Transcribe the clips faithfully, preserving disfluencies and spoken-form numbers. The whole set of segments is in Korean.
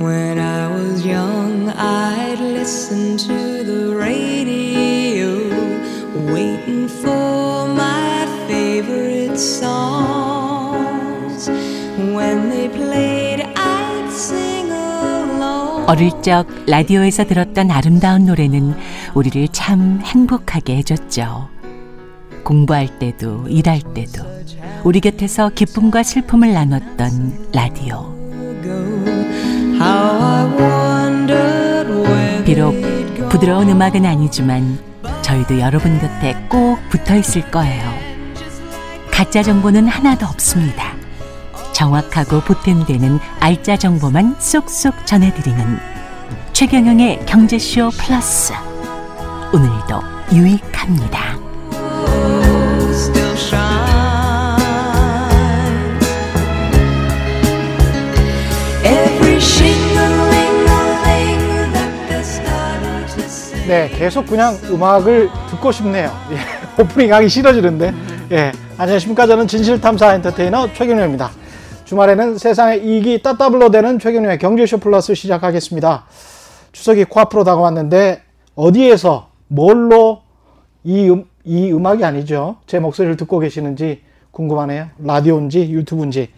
When I was young, I'd listen to the radio, waiting for my favorite songs. When they played, I'd sing along. 어릴 적 라디오에서 들었던 아름다운 노래는 우리를 참 행복하게 해줬죠. 공부할 때도 일할 때도 우리 곁에서 기쁨과 슬픔을 나눴던 라디오. 비록 부드러운 음악은 아니지만 저희도 여러분 곁에 꼭 붙어있을 거예요. 가짜 정보는 하나도 없습니다. 정확하고 보탬되는 알짜 정보만 쏙쏙 전해드리는 최경영의 경제쇼 플러스, 오늘도 유익합니다. 네, 계속 그냥 음악을 듣고 싶네요. 예, 오프닝 하기 싫어지는데. 예, 안녕하십니까. 저는 진실탐사 엔터테이너 최경영입니다. 주말에는 세상의 이익이 따따블로 되는 최경영의 경제쇼 플러스 시작하겠습니다. 추석이 코앞으로 다가왔는데 어디에서 뭘로 이, 음, 이 음악이 아니죠. 제 목소리를 듣고 계시는지 궁금하네요. 라디오인지 유튜브인지.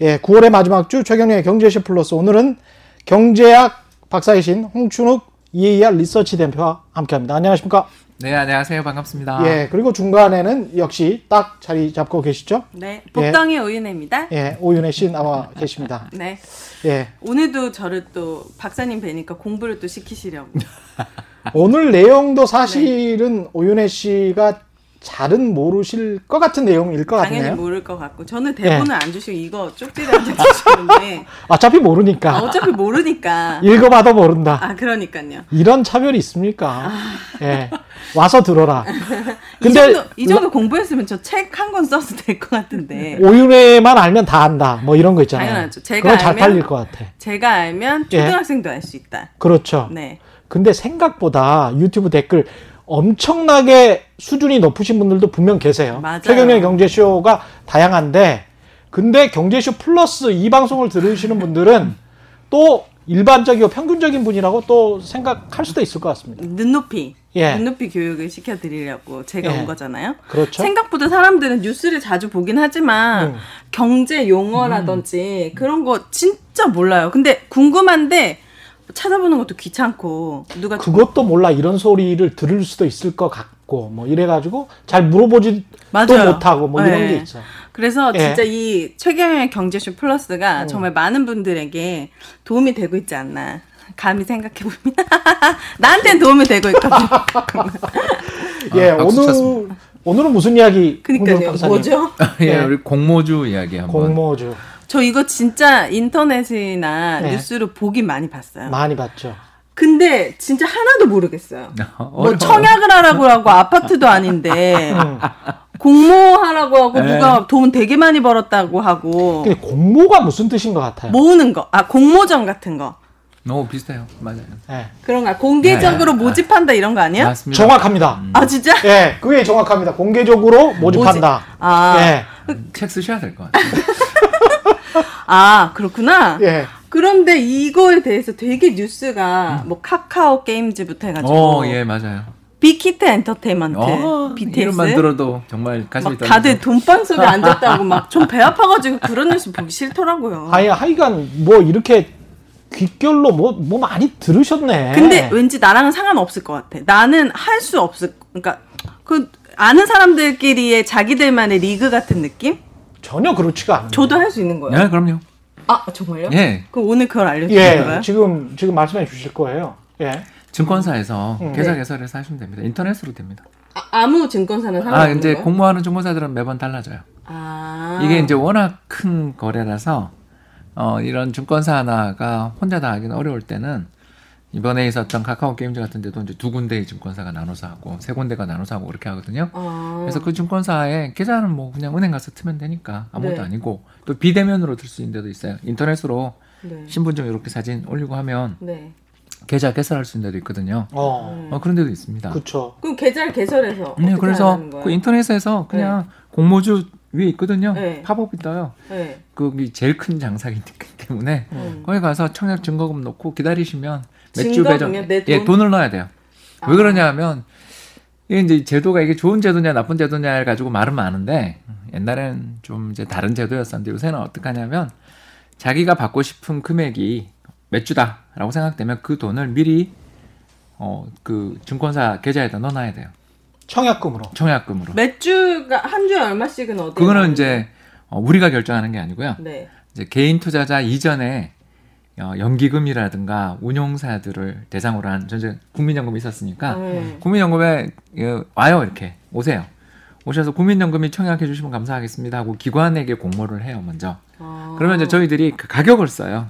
예, 구월의 마지막 주 최경영의 경제쇼 플러스, 오늘은 경제학 박사이신 홍춘욱 이에이알 리서치 대표와 함께합니다. 안녕하십니까? 네, 안녕하세요. 반갑습니다. 예, 그리고 중간에는 역시 딱 자리 잡고 계시죠? 네, 복덩이 예. 오윤혜입니다. 예, 오윤혜 씨 나와 계십니다. 네, 예, 오늘도 저를 또 박사님 뵈니까 공부를 또 시키시려고. 오늘 내용도 사실은 네. 오윤혜 씨가 잘은 모르실 것 같은 내용일 것 같네요. 당연히 모를 것 같고, 저는 대본을 예. 안 주시고 이거 쪽지를 안 주시는데 어차피 모르니까. 아, 어차피 모르니까. 읽어봐도 모른다. 아, 그러니까요. 이런 차별이 있습니까? 아. 예, 와서 들어라. 근데 이 정도, 이 정도 공부했으면 저 책 한 권 써도 될 것 같은데. 오윤회만 알면 다 안다. 뭐 이런 거 있잖아요. 당연하죠. 제가 그건 잘 알면, 팔릴 것 같아. 제가 알면 초등학생도 예. 알 수 있다. 그렇죠. 네. 근데 생각보다 유튜브 댓글 엄청나게 수준이 높으신 분들도 분명 계세요. 맞아요. 최경영의 경제쇼가 다양한데, 근데 경제쇼 플러스 이 방송을 들으시는 분들은 또 일반적이고 평균적인 분이라고 또 생각할 수도 있을 것 같습니다. 눈높이. 예. 눈높이 교육을 시켜드리려고 제가 예. 온 거잖아요. 그렇죠. 생각보다 사람들은 뉴스를 자주 보긴 하지만 음. 경제 용어라든지 음. 그런 거 진짜 몰라요. 근데 궁금한데 찾아보는 것도 귀찮고, 누가 그것도 몰라 이런 소리를 들을 수도 있을 것 같고 뭐 이래가지고 잘 물어보지도 맞아요. 못하고 뭐 네. 이런 게 있어. 그래서 예. 진짜 이 최경영의 경제쇼 플러스가 음. 정말 많은 분들에게 도움이 되고 있지 않나 감히 생각해봅니다. 나한테는 도움이 되고 있거든요. 예, 아, 오늘 쳤습니다. 오늘은 무슨 이야기? 그러니까요. 뭐죠? 예, 우리 공모주 이야기 한번. 공모주. 저 이거 진짜 인터넷이나 네. 뉴스로 보긴 많이 봤어요. 많이 봤죠. 근데 진짜 하나도 모르겠어요. 뭐 청약을 하라고 하고 아파트도 아닌데 공모하라고 하고 네. 누가 돈 되게 많이 벌었다고 하고. 근데 공모가 무슨 뜻인 것 같아요? 모으는 거. 아, 공모전 같은 거. 너무 비슷해요. 맞아요. 네. 그런가? 공개적으로 네. 모집한다 이런 거 아니야? 맞습니다. 정확합니다. 음. 아, 진짜? 예, 네, 그게 정확합니다. 공개적으로 모집한다. 모집. 아, 네. 책 쓰셔야 될 것 같아요. 아, 그렇구나. 예. 그런데 이거에 대해서 되게 뉴스가 음. 뭐 카카오 게임즈부터 해가지고. 어, 예, 맞아요. 빅히트 엔터테인먼트, 어, 비티에스. 이름만 들어도 정말 가슴이 떨리죠. 다들 돈방 속에 앉았다고 막 좀 배 아파가지고 그런 뉴스 보기 싫더라고요. 아니, 하여간 뭐 이렇게 귓결로 뭐, 뭐 많이 들으셨네. 근데 왠지 나랑은 상관없을 것 같아. 나는 할 수 없을, 그러니까 그 아는 사람들끼리의 자기들만의 리그 같은 느낌? 전혀 그렇지가 않아요. 저도 할 수 있는 거예요? 네, 그럼요. 아, 정말요? 예. 그럼 오늘 그걸 알려주실까요? 예, 지금, 지금 말씀해 주실 거예요. 예. 증권사에서 음. 계좌 개설을 해서 하시면 됩니다. 인터넷으로 됩니다. 아, 아무 증권사는 상관없는 거예요? 아, 이제 거예요? 공모하는 증권사들은 매번 달라져요. 아. 이게 이제 워낙 큰 거래라서 어, 이런 증권사 하나가 혼자 다 하기는 어려울 때는 이번에 있었던 카카오 게임즈 같은 데도 이제 두 군데의 증권사가 나눠서 하고 세 군데가 나눠서 하고 그렇게 하거든요. 아. 그래서 그 증권사에 계좌는 뭐 그냥 은행 가서 트면 되니까 아무것도 네. 아니고, 또 비대면으로 들 수 있는 데도 있어요. 인터넷으로 네. 신분증 이렇게 사진 올리고 하면 네. 계좌 개설할 수 있는 데도 있거든요. 어. 어, 그런 데도 있습니다. 그렇죠. 그럼 계좌를 개설해서 네, 그래서 그 인터넷에서 그냥 네. 공모주 위에 있거든요. 네. 팝업이 떠요. 네. 그게 제일 큰 장사기니까. 때문에 음. 거기 가서 청약 증거금 놓고 기다리시면 맥주 배정 돈? 예, 돈을 넣어야 돼요. 아. 왜 그러냐면 이게 이제 제도가 이게 좋은 제도냐 나쁜 제도냐를 가지고 말은 많은데 옛날엔 좀 이제 다른 제도였었는데 요새는 어떻게 하냐면 자기가 받고 싶은 금액이 몇 주다라고 생각되면 그 돈을 미리 어, 그 증권사 계좌에다 넣어놔야 돼요. 청약금으로. 청약금으로. 몇 주가 한 주에 얼마씩은 어디? 그거는 이제 어, 우리가 결정하는 게 아니고요. 네. 이제 개인 투자자 이전에 어, 연기금이라든가 운용사들을 대상으로 한 전제 국민연금이 있었으니까 음. 국민연금에 예, 와요 이렇게 오세요. 오셔서 국민연금이 청약해 주시면 감사하겠습니다 하고 기관에게 공모를 해요 먼저. 아. 그러면 이제 저희들이 그 가격을 써요.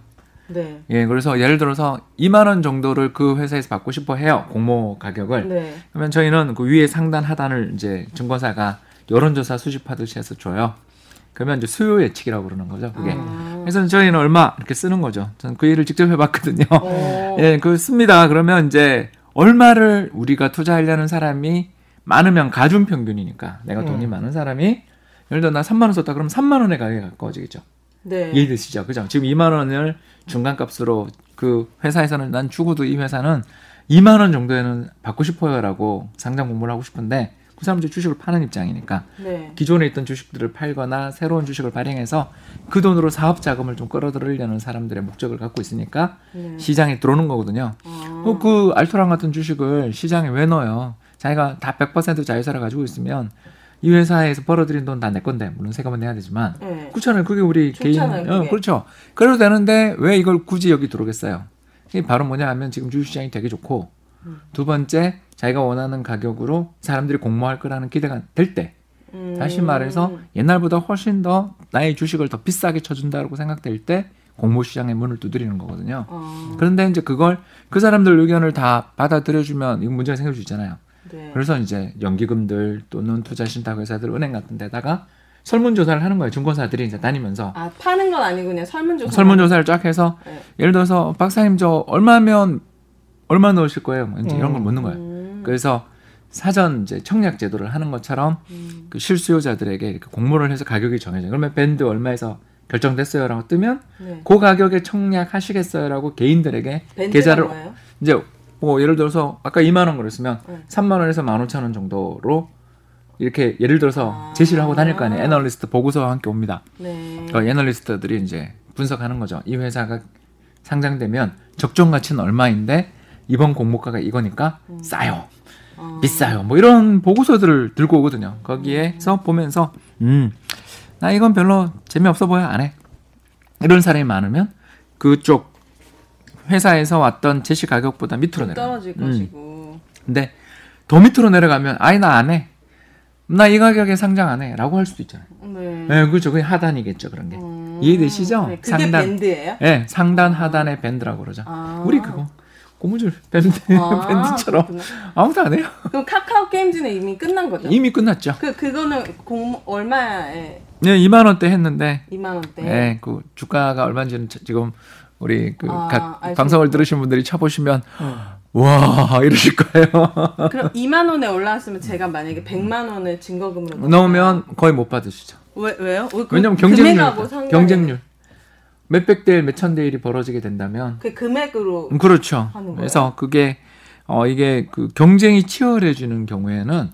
네. 예, 그래서 예를 들어서 이만 원 정도를 그 회사에서 받고 싶어 해요. 공모 가격을. 네. 그러면 저희는 그 위에 상단 하단을 이제 증권사가 여론조사 수집하듯이 해서 줘요. 그러면 이제 수요 예측이라고 그러는 거죠. 그게. 아. 그래서 저희는 얼마 이렇게 쓰는 거죠. 저는 그 일을 직접 해봤거든요. 예, 그 씁니다. 그러면 이제 얼마를 우리가 투자하려는 사람이 많으면 가중 평균이니까 내가 돈이 음. 많은 사람이 예를 들어 나 삼만 원 썼다 그러면 삼만 원의 가격이 가까워지겠죠. 네. 이해되시죠? 그죠? 지금 이만 원을 중간값으로 그 회사에서는 난 죽어도 이 회사는 이만 원 정도에는 받고 싶어요라고 상장 공모를 하고 싶은데 그 사람들이 주식을 파는 입장이니까 네. 기존에 있던 주식들을 팔거나 새로운 주식을 발행해서 그 돈으로 사업 자금을 좀 끌어들이려는 사람들의 목적을 갖고 있으니까 네. 시장에 들어오는 거거든요. 아. 그 알토란 같은 주식을 시장에 왜 넣어요? 자기가 다 백 퍼센트 자회사를 가지고 있으면 이 회사에서 벌어들인 돈 다 내 건데 물론 세금은 내야 되지만 네. 그렇잖아요. 그게 우리 좋잖아요, 개인. 그게. 어, 그렇죠. 그래도 되는데 왜 이걸 굳이 여기 들어오겠어요. 이게 바로 뭐냐 하면 지금 주식시장이 되게 좋고 음. 두 번째 자기가 원하는 가격으로 사람들이 공모할 거라는 기대가 될 때 음. 다시 말해서 옛날보다 훨씬 더 나의 주식을 더 비싸게 쳐준다고 생각될 때 공모시장의 문을 두드리는 거거든요. 어. 그런데 이제 그걸 그 사람들 의견을 다 받아들여주면 이거 문제가 생길 수 있잖아요. 네. 그래서 이제 연기금들 또는 투자신탁회사들 은행 같은 데다가 설문조사를 하는 거예요. 증권사들이 이제 다니면서. 아, 파는 건 아니고 그냥 설문조사. 설문조사를 쫙 해서 네. 예를 들어서 박사님 저 얼마면 얼마 넣으실 거예요? 이제 음. 이런 걸 묻는 거예요. 음. 그래서 사전 이제 청약 제도를 하는 것처럼 음. 그 실수요자들에게 이렇게 공모를 해서 가격이 정해져요. 그러면 밴드 얼마에서 결정됐어요라고 뜨면 네. 그 가격에 청약하시겠어요라고 개인들에게 계좌를 뭐예요? 이제 뭐 예를 들어서 아까 이만 원 그랬으면 네. 삼만 원에서 만 오천 원 정도로 이렇게 예를 들어서 아~ 제시를 하고 다닐 거 아니에요. 애널리스트 보고서와 함께 옵니다. 네. 그 애널리스트들이 이제 분석하는 거죠. 이 회사가 상장되면 적정 가치는 얼마인데 이번 공모가가 이거니까 음. 싸요. 아~ 비싸요. 뭐 이런 보고서들을 들고 오거든요. 거기에서 음. 보면서 음, 나 이건 별로 재미없어 보여. 안 해. 이런 사람이 많으면 그쪽 회사에서 왔던 제시 가격보다 밑으로 내려. 떨어질 것이고. 음. 근데 더 밑으로 내려가면 아이 나 안 해. 나 이 가격에 상장 안 해라고 할 수도 있잖아요. 네. 네, 그렇죠. 그게 하단이겠죠, 그런 게. 음. 이해되시죠? 네, 그게 상단, 밴드예요? 네, 상단 하단의 밴드라고 그러죠. 아. 우리 그거 고무줄 밴드, 아, 밴드처럼 그렇구나. 아무도 안 해요. 그럼 카카오 게임즈는 이미 끝난 거죠? 이미 끝났죠. 그 그거는 공 얼마에? 네, 이만 원대 했는데. 이만 원대. 네, 그 주가가 얼마인지는 지금. 우리 그 아, 각 방송을 들으신 분들이 쳐보시면 어. 와 이러실 거예요. 그럼 이만 원에 올라왔으면 제가 만약에 백만 원을 증거금으로 넣으면 거의 못 받으시죠. 왜, 왜요? 그, 왜냐면 경쟁률, 상관이... 경쟁률. 몇백 대 일, 몇천 대 일이 벌어지게 된다면 그 금액으로 그렇죠. 하는 거예요? 그래서 그게 어, 이게 그 경쟁이 치열해지는 경우에는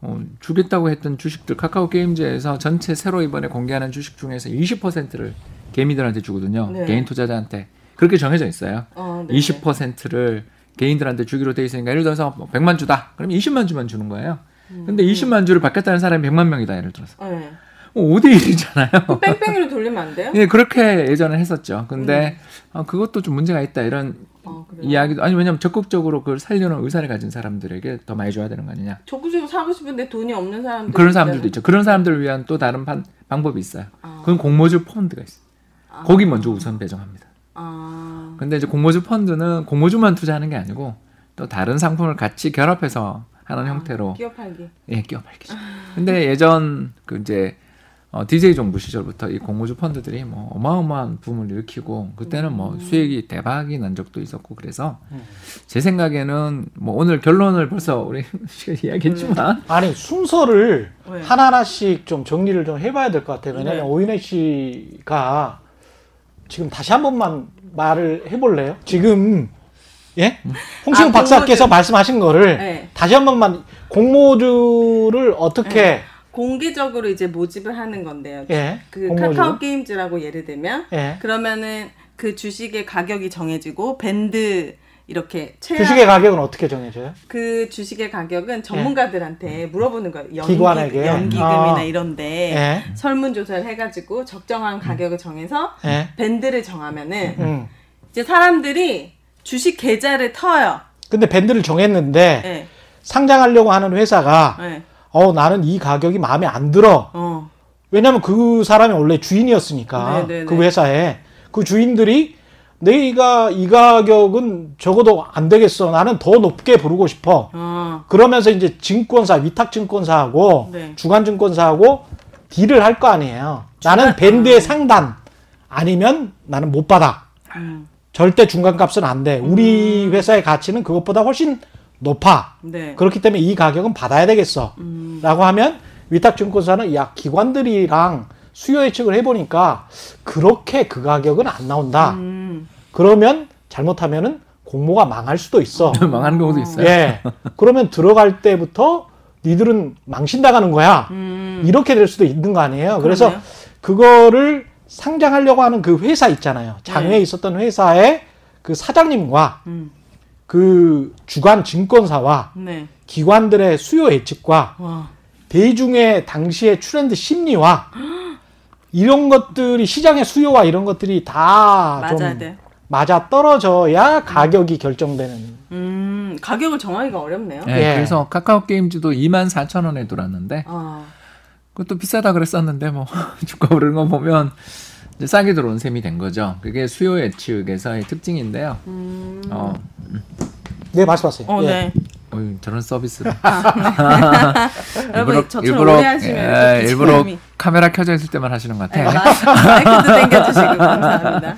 어, 주겠다고 했던 주식들 카카오 게임즈에서 전체 새로 이번에 공개하는 주식 중에서 이십 퍼센트를 개미들한테 주거든요. 네. 개인 투자자한테. 그렇게 정해져 있어요. 어, 네. 이십 퍼센트를 개인들한테 주기로 돼 있으니까 예를 들어서 뭐 백만 주다. 그럼 이십만 주만 주는 거예요. 음, 근데 이십만 주를 받겠다는 사람이 백만 명이다. 예를 들어서. 네. 뭐 오 대 일이잖아요. 뺑뺑이로 돌리면 안 돼요? 네, 그렇게 예전에 했었죠. 근데 음. 어, 그것도 좀 문제가 있다. 이런 어, 이야기도. 아니 왜냐면 적극적으로 그걸 살려는 의사를 가진 사람들에게 더 많이 줘야 되는 거 아니냐. 적극적으로 사고 싶은데 돈이 없는 사람들. 그런 사람들도 있죠. 그런 사람들을 위한 또 다른 반, 방법이 있어요. 아. 그건 공모주 펀드가 있어요. 거기 먼저 우선 배정합니다. 아. 근데 이제 공모주 펀드는 공모주만 투자하는 게 아니고 또 다른 상품을 같이 결합해서 하는 아, 형태로 끼어 팔기. 예, 끼어 팔기죠. 아. 근데 예전 그 이제 어, 디제이 정부 시절부터 이 공모주 펀드들이 뭐 어마어마한 붐을 일으키고 그때는 뭐 음. 수익이 대박이 난 적도 있었고 그래서 음. 제 생각에는 뭐 오늘 결론을 벌써 우리 이야기했지만 음. 아니 순서를 네. 하나하나씩 좀 정리를 좀 해봐야 될 것 같아요. 왜냐면 네. 오윤혜 씨가 지금 다시 한 번만 말을 해볼래요? 지금 예? 홍춘욱 아, 박사께서 공모주. 말씀하신 거를 네. 다시 한 번만 공모주를 어떻게 네. 공개적으로 이제 모집을 하는 건데요. 예. 그 공모주. 카카오 게임즈라고 예를 들면 예. 그러면은 그 주식의 가격이 정해지고 밴드 이렇게 주식의 가격은 어떻게 정해져요? 그 주식의 가격은 전문가들한테 예. 물어보는 거예요. 연기, 기관에게 연기금이나 아. 이런데 예. 설문조사를 해가지고 적정한 가격을 정해서 예. 밴드를 정하면은 음. 이제 사람들이 주식 계좌를 터요. 근데 밴드를 정했는데 예. 상장하려고 하는 회사가 예. 어 나는 이 가격이 마음에 안 들어. 어. 왜냐면 그 사람이 원래 주인이었으니까 네네네. 그 회사에 그 주인들이 내가 이 가격은 적어도 안 되겠어. 나는 더 높게 부르고 싶어. 아. 그러면서 이제 증권사, 위탁증권사하고 네. 주간증권사하고 딜을 할 거 아니에요. 주간? 나는 밴드의 아. 상단 아니면 나는 못 받아. 음. 절대 중간값은 안 돼. 우리 음. 회사의 가치는 그것보다 훨씬 높아. 네. 그렇기 때문에 이 가격은 받아야 되겠어. 음. 라고 하면 위탁증권사는 야 기관들이랑 수요 예측을 해보니까 그렇게 그 가격은 안 나온다. 음. 그러면 잘못하면은 공모가 망할 수도 있어. 망하는 경우도 있어요. 예. 그러면 들어갈 때부터 니들은 망신당하는 거야. 음. 이렇게 될 수도 있는 거 아니에요. 그러네요. 그래서 그거를 상장하려고 하는 그 회사 있잖아요. 장외에 네. 있었던 회사의 그 사장님과 음. 그 주간 증권사와 네. 기관들의 수요 예측과 와. 대중의 당시의 트렌드 심리와 이런 것들이 시장의 수요와 이런 것들이 다 좀 맞아 떨어져야 가격이 결정되는. 음, 가격을 정하기가 어렵네요. 네, 예. 그래서 카카오 게임즈도 이만 사천 원에 들어왔는데 어. 그것도 비싸다 그랬었는데 뭐 주가 오르는 거 보면 이제 싸게 들어온 셈이 된 거죠. 그게 수요 예측에서의 특징인데요. 음. 어. 네, 말씀하세요. 어, 예. 네. 어이, 저런 서비스. 아, 네. 일부러 일부러, 예, 일부러 카메라 켜져 있을 때만 하시는 것 같아요. 마이크도 당겨주시고 감사합니다.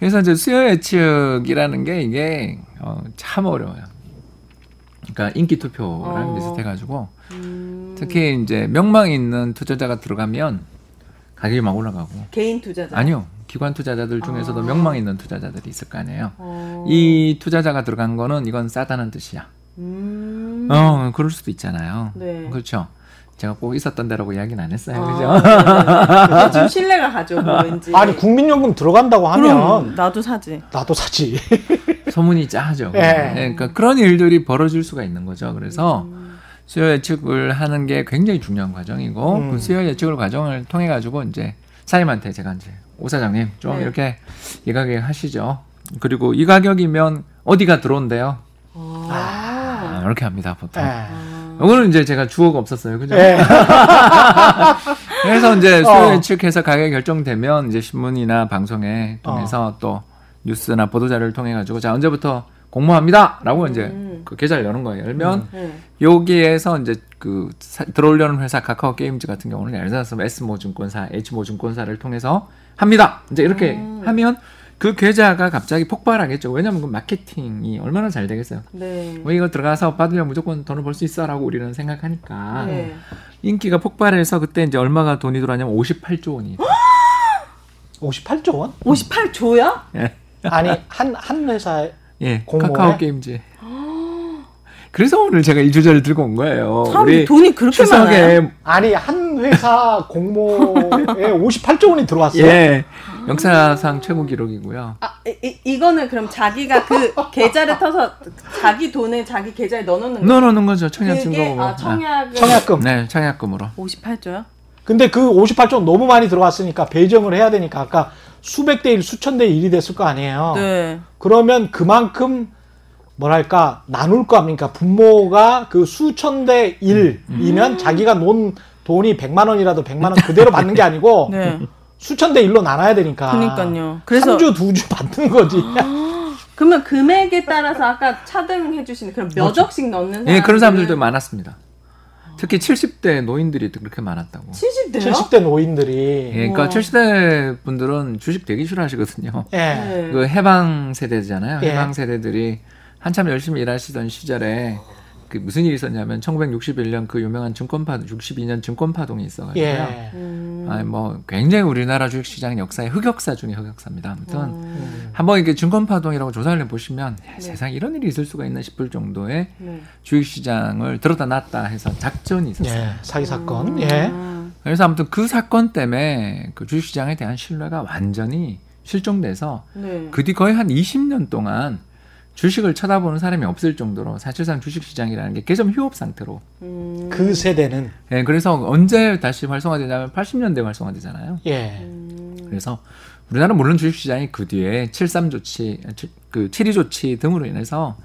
그래서 이제 수요 예측이라는 게 이게 어, 참 어려워요. 그러니까 인기 투표랑 어. 비슷해가지고 음. 특히 이제 명망 있는 투자자가 들어가면 가격이 막 올라가고. 개인 투자자? 아니요. 기관 투자자들 중에서도 어. 명망 있는 투자자들이 있을 거 아니에요. 어. 이 투자자가 들어간 거는 이건 싸다는 뜻이야. 음. 어, 그럴 수도 있잖아요. 네. 그렇죠. 제가 꼭 있었던 데라고 이야기는 안 했어요. 아, 그죠? 좀 신뢰가 가죠, 왠지. 아니, 국민연금 들어간다고 하면. 나도 사지. 나도 사지. 소문이 짜죠. 네. 그러니까 그런 일들이 벌어질 수가 있는 거죠. 그래서 음. 수요 예측을 하는 게 굉장히 중요한 과정이고, 음. 그 수요 예측을 과정을 통해가지고, 이제, 사임한테 제가 이제, 오 사장님, 좀 네. 이렇게 이 가격 하시죠. 그리고 이 가격이면 어디가 들어온대요? 아. 이렇게 합니다, 보통. 이거는 이제 제가 주어가 없었어요, 그죠? 그래서 이제 수요 예측해서 가격이 결정되면 이제 신문이나 방송에 통해서 어. 또 뉴스나 보도자료를 통해가지고 자, 언제부터 공모합니다! 라고 음. 이제 그 계좌를 여는 거예요. 열면 음. 여기에서 이제 그 사, 들어오려는 회사 카카오 게임즈 같은 경우는 예를 들어서 S모증권사, H모증권사를 통해서 합니다! 이제 이렇게 음. 하면 그 계좌가 갑자기 폭발하겠죠. 왜냐면 그 마케팅이 얼마나 잘 되겠어요. 네. 뭐 이거 들어가서 받으면 무조건 돈을 벌 수 있어라고 우리는 생각하니까 네. 인기가 폭발해서 그때 이제 얼마가 돈이 들어왔냐면 오십팔조 원이. 오십팔조 원? 오십팔조요? 예. 아니 한 한 회사 예 공모에? 카카오 게임즈. 그래서 오늘 제가 이 주제를 들고 온 거예요. 참 우리 돈이 그렇게 많아요. 아니 한 회사 공모에 오십팔조 원이 들어왔어요. 예. 역사상 최고 기록이고요. 아, 이, 이거는 그럼 자기가 그 계좌를 터서 자기 돈을 자기 계좌에 넣어놓는 거죠? 넣어놓는 거죠. 청약증금으로. 아, 청약을... 청약금. 네, 청약금으로. 오십팔조요? 근데 그 오십팔조는 너무 많이 들어왔으니까 배정을 해야 되니까 아까 수백 대 일, 수천 대 일이 됐을 거 아니에요. 네. 그러면 그만큼 뭐랄까 나눌 거 아닙니까? 분모가 그 수천 대 일이면 음. 자기가 놓은 돈이 백만 원이라도 백만 원 그대로 받는 게 아니고 네. 수천 대 일로 나눠야 되니까. 그러니까요. 그래서 한 주, 두 주 받는 거지. 아, 그러면 금액에 따라서 아까 차등해 주시는 그럼 몇 맞죠. 억씩 넣는 사람들? 예, 그런 사람들도 많았습니다. 특히 칠십 대 노인들이 그렇게 많았다고. 칠십 대요? 칠십 대 노인들이. 예, 그러니까 우와. 칠십 대 분들은 주식 되게 싫어하시거든요. 예. 그 해방 세대잖아요. 예. 해방 세대들이 한참 열심히 일하시던 시절에 그 무슨 일이 있었냐면 천구백육십일 년 그 유명한 증권파동, 육십이 년 증권파동이 있어가지고요. 예. 음. 아니 뭐 굉장히 우리나라 주식시장 역사의 흑역사 중에 흑역사입니다. 아무튼 음. 한번 이렇게 증권파동이라고 조사를 보시면 야, 네. 세상에 이런 일이 있을 수가 있나 싶을 정도의 네. 주식시장을 들었다 놨다 해서 작전이 있었어요. 예. 사기사건. 음. 예. 그래서 아무튼 그 사건 때문에 그 주식시장에 대한 신뢰가 완전히 실종돼서 네. 그 뒤 거의 한 이십 년 동안 주식을 쳐다보는 사람이 없을 정도로 사실상 주식시장이라는 게 개점 휴업 상태로 음. 그 세대는 네, 그래서 언제 다시 활성화되냐면 팔십 년대 활성화되잖아요. 예. 음. 그래서 우리나라는 물론 주식시장이 그 뒤에 칠삼 조치, 그 칠이 조치 등으로 인해서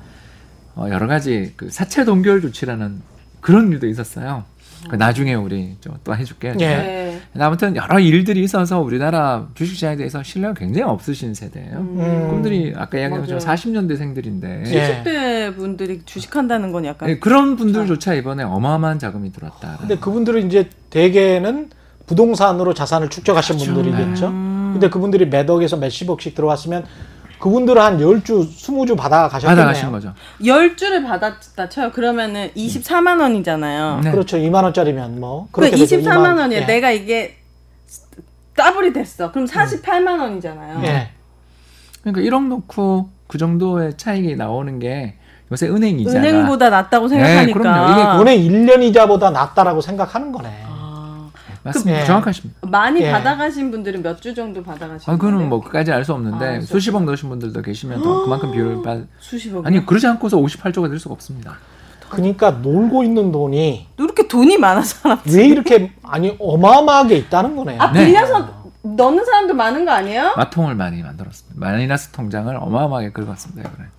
여러 가지 그 사채 동결 조치라는 그런 일도 있었어요. 음. 나중에 우리 좀 또 해줄게요. 예. 아무튼 여러 일들이 있어서 우리나라 주식시장에 대해서 신뢰가 굉장히 없으신 세대예요. 음. 그분들이 아까 이야기한 것처럼 사십 년대생들인데 칠십 대 분들이 주식한다는 건 약간 네, 그런 분들조차 이번에 어마어마한 자금이 들어왔다. 근데 그분들은 이제 대개는 부동산으로 자산을 축적하신 그렇죠. 분들이겠죠. 음. 근데 그분들이 몇 억에서 몇십억씩 들어왔으면 그분들은 한 십 주, 이십 주 받아가셨겠네요. 받아가신 거죠. 십 주를 받았다 쳐요. 그러면은 이십사만 원이잖아요. 네. 그렇죠. 이만 원짜리면 뭐. 그렇게 그러니까 이십사만 원이에요. 예. 내가 이게 더블이 됐어. 그럼 사십팔만 원이잖아요. 예. 그러니까 일억 넣고 그 정도의 차익이 나오는 게 요새 은행 이자가. 은행보다 낫다고 생각하니까. 네, 그럼요. 이게 은행 일 년 이자보다 낫다라고 생각하는 거네. 맞습니다. 예. 정확하십니다. 많이 예. 받아가신 분들은 몇 주 정도 받아가신 아, 그거는 뭐 그까지 알 수 없는데 아, 수십억 넣으신 분들도 계시면 더 그만큼 비율을 받... 수십억 아니 그러지 않고서 오십팔 조가 될 수가 없습니다. 그러니까 놀고 있는 돈이 이렇게 돈이 많아서 사람들이 왜 이렇게 아니 어마어마하게 있다는 거네요. 아 빌려서 네. 넣는 사람도 많은 거 아니에요? 마통을 많이 만들었습니다. 마이너스 통장을 어마어마하게 긁었습니다. 이번에.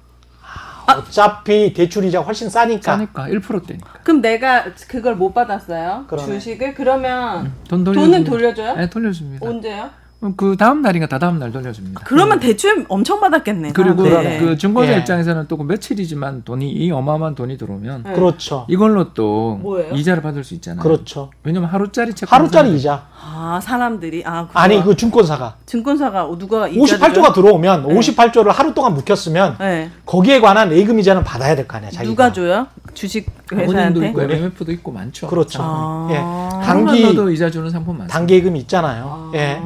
아, 어차피 대출이자 훨씬 싸니까. 싸니까 일 퍼센트대니까. 그럼 내가 그걸 못 받았어요? 그러네. 주식을? 그러면 음, 돈 돈은 돌려줘요? 네, 돌려줍니다. 언제요? 그 다음 날인가 다 다음 날 돌려줍니다. 그러면 네. 대출 엄청 받았겠네. 그리고 네. 그 증권사 네. 입장에서는 또 그 며칠이지만 돈이 이 어마어마한 돈이 들어오면 네. 그렇죠. 이걸로 또 뭐예요? 이자를 받을 수 있잖아요. 그렇죠. 왜냐면 하루짜리 채권 하루짜리 이자. 아 사람들이 아 그거. 아니 그 증권사가 증권사가 누가 오십팔 조가 들어오면 네. 오십팔 조를 하루 동안 묵혔으면 네. 거기에 관한 예금 이자는 받아야 될 거 아니야. 자기가. 누가 줘요? 주식 회사한테. 있고 엠 에프도 있고 많죠. 그렇죠. 아~ 예. 단기도 이자 주는 상품 많죠. 단기 예금 있잖아요. 아~ 예.